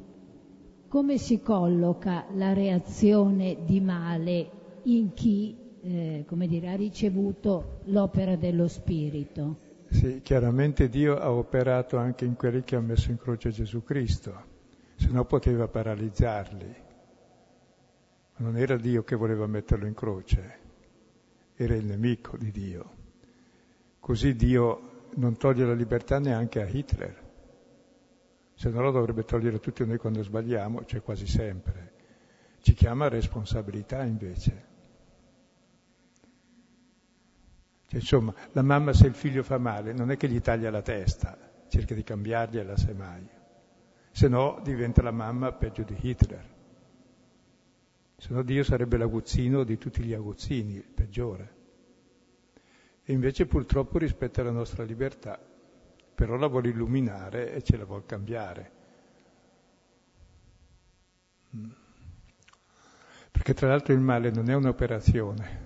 come si colloca la reazione di male in chi, eh, come dire, ha ricevuto l'opera dello Spirito? Sì, chiaramente Dio ha operato anche in quelli che ha messo in croce Gesù Cristo, se no poteva paralizzarli. Non era Dio che voleva metterlo in croce, era il nemico di Dio. Così Dio non toglie la libertà neanche a Hitler. Se no lo dovrebbe togliere tutti noi quando sbagliamo, cioè quasi sempre. Ci chiama responsabilità invece. Cioè, insomma, la mamma se il figlio fa male non è che gli taglia la testa, cerca di cambiargliela semmai. Se no diventa la mamma peggio di Hitler. Se no Dio sarebbe l'aguzzino di tutti gli aguzzini, il peggiore. E invece purtroppo rispetta la nostra libertà. Però la vuole illuminare e ce la vuole cambiare. Perché tra l'altro il male non è un'operazione,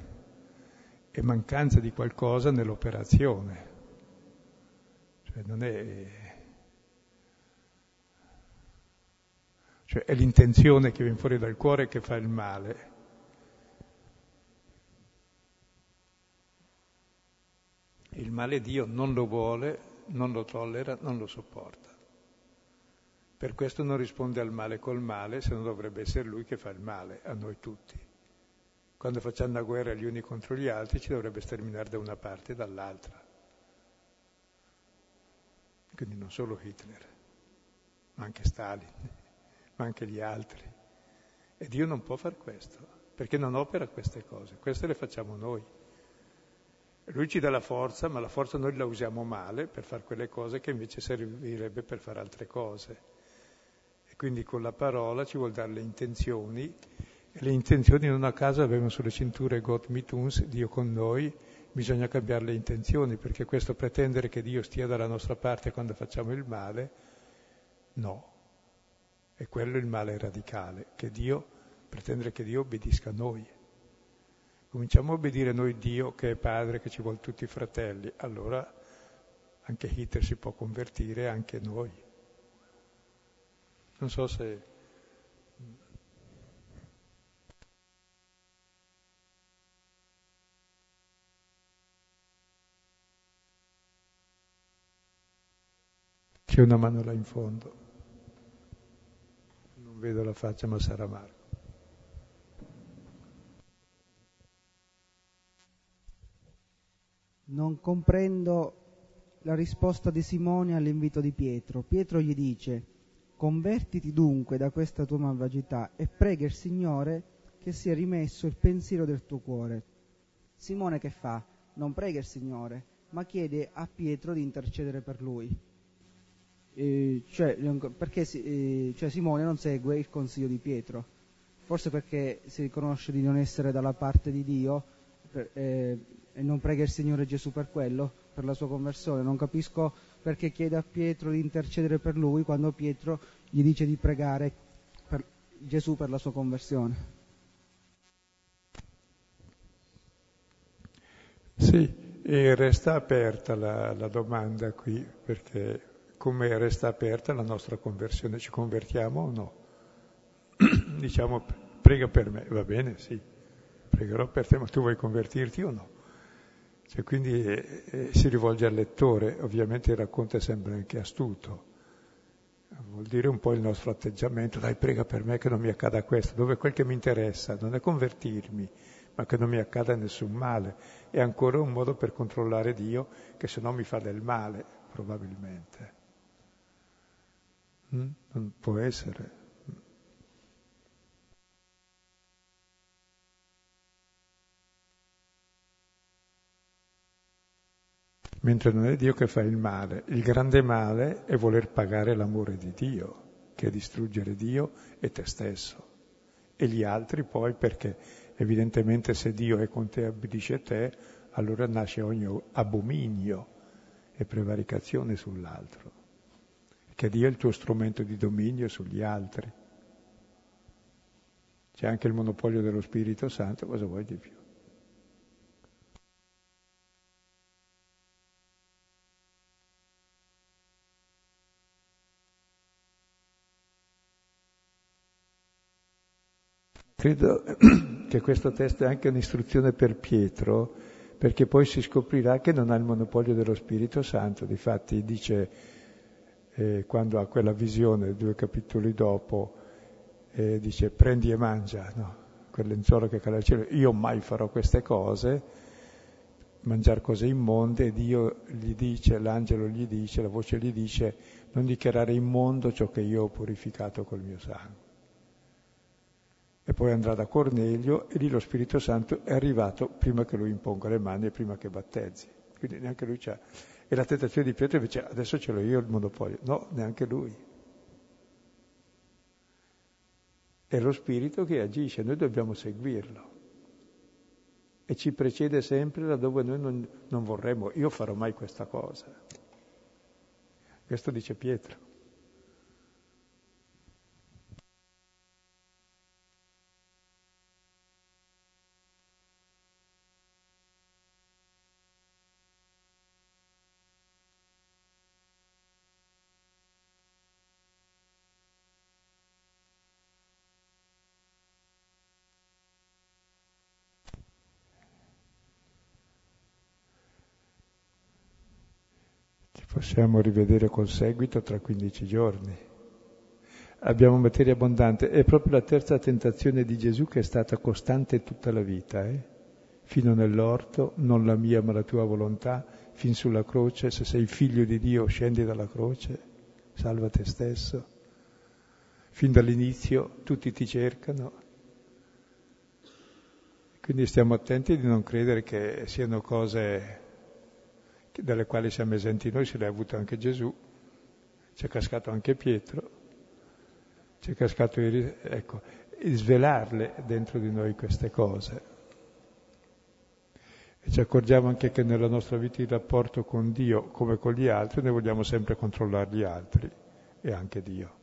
è mancanza di qualcosa nell'operazione. Cioè non è... Cioè è l'intenzione che viene fuori dal cuore che fa il male. Il male Dio non lo vuole, non lo tollera, non lo sopporta. Per questo non risponde al male col male, se no dovrebbe essere lui che fa il male a noi tutti. Quando facciamo la guerra gli uni contro gli altri, ci dovrebbe sterminare da una parte e dall'altra. Quindi non solo Hitler, ma anche Stalin, ma anche gli altri. E Dio non può far questo, perché non opera queste cose, queste le facciamo noi. Lui ci dà la forza, ma la forza noi la usiamo male per fare quelle cose che invece servirebbe per fare altre cose. E quindi con la parola ci vuol dare le intenzioni, e le intenzioni non a caso avevano sulle cinture God mit uns, Dio con noi. Bisogna cambiare le intenzioni, perché questo pretendere che Dio stia dalla nostra parte quando facciamo il male, no. E quello è il male radicale, che Dio, pretendere che Dio obbedisca a noi. Cominciamo a obbedire noi Dio che è padre, che ci vuole tutti i fratelli, allora anche Hitler si può convertire, anche noi. Non so se... C'è una mano là in fondo. Non vedo la faccia, ma sarà Marco. Non comprendo la risposta di Simone all'invito di Pietro. Pietro gli dice: convertiti dunque da questa tua malvagità e prega il Signore che sia rimesso il pensiero del tuo cuore. Simone che fa? Non prega il Signore, ma chiede a Pietro di intercedere per lui. E cioè, perché eh, cioè Simone non segue il consiglio di Pietro, forse perché si riconosce di non essere dalla parte di Dio, per, eh, e non prega il Signore Gesù per quello, per la sua conversione. Non capisco perché chiede a Pietro di intercedere per lui quando Pietro gli dice di pregare per Gesù per la sua conversione. Sì, e resta aperta la, la domanda qui, perché come resta aperta la nostra conversione, ci convertiamo o no? Diciamo, prega per me, va bene, sì, pregherò per te, ma tu vuoi convertirti o no? Cioè, quindi eh, si rivolge al lettore, ovviamente il racconto è sempre anche astuto, vuol dire un po' il nostro atteggiamento, dai prega per me che non mi accada questo, dove quel che mi interessa non è convertirmi, ma che non mi accada nessun male. È ancora un modo per controllare Dio, che se no mi fa del male, probabilmente. Mm? Non può essere. Mentre non è Dio che fa il male, il grande male è voler pagare l'amore di Dio, che è distruggere Dio e te stesso. E gli altri poi, perché evidentemente se Dio è con te e obbedisce a te, allora nasce ogni abominio e prevaricazione sull'altro. Perché Dio è il tuo strumento di dominio sugli altri. C'è anche il monopolio dello Spirito Santo, cosa vuoi di più? Credo che questo testo è anche un'istruzione per Pietro, perché poi si scoprirà che non ha il monopolio dello Spirito Santo. Difatti dice, eh, quando ha quella visione, due capitoli dopo, eh, dice prendi e mangia, no? Quel lenzuolo che cala al cielo, io mai farò queste cose, mangiare cose immonde, e Dio gli dice, l'angelo gli dice, la voce gli dice, non dichiarare immondo ciò che io ho purificato col mio sangue. E poi andrà da Cornelio, e lì lo Spirito Santo è arrivato prima che lui imponga le mani e prima che battezzi. Quindi neanche lui c'ha. E la tentazione di Pietro invece, adesso ce l'ho io il monopolio. No, neanche lui. È lo Spirito che agisce, noi dobbiamo seguirlo. E ci precede sempre laddove noi non, non vorremmo, io farò mai questa cosa. Questo dice Pietro. Possiamo rivedere col seguito tra quindici giorni. Abbiamo materia abbondante. È proprio la terza tentazione di Gesù che è stata costante tutta la vita. Eh? Fino nell'orto, non la mia ma la tua volontà, fin sulla croce, se sei figlio di Dio scendi dalla croce, salva te stesso. Fin dall'inizio tutti ti cercano. Quindi stiamo attenti di non credere che siano cose dalle quali siamo esenti noi, se l'ha avuto anche Gesù, c'è cascato anche Pietro, c'è cascato il, ecco, svelarle dentro di noi queste cose. E ci accorgiamo anche che nella nostra vita il rapporto con Dio, come con gli altri, noi vogliamo sempre controllare gli altri e anche Dio.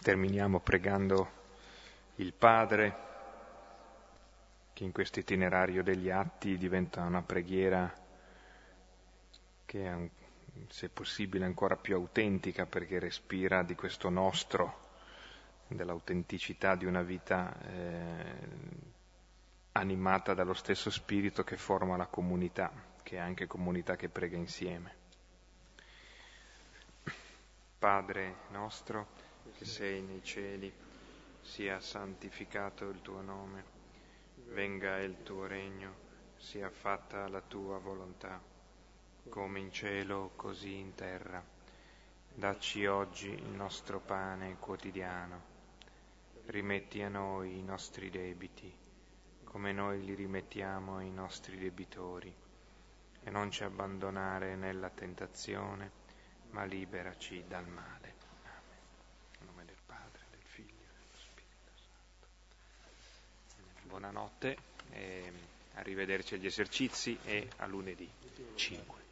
Terminiamo pregando il Padre, che in questo itinerario degli Atti diventa una preghiera che è, se possibile, ancora più autentica, perché respira di questo nostro, dell'autenticità di una vita eh, animata dallo stesso Spirito che forma la comunità, che è anche comunità che prega insieme. Padre nostro, che sei nei cieli, sia santificato il tuo nome, venga il tuo regno, sia fatta la tua volontà, come in cielo, così in terra. Dacci oggi il nostro pane quotidiano, rimetti a noi i nostri debiti, come noi li rimettiamo ai nostri debitori, e non ci abbandonare nella tentazione, ma liberaci dal male. Buonanotte, e arrivederci agli esercizi e a lunedì cinque.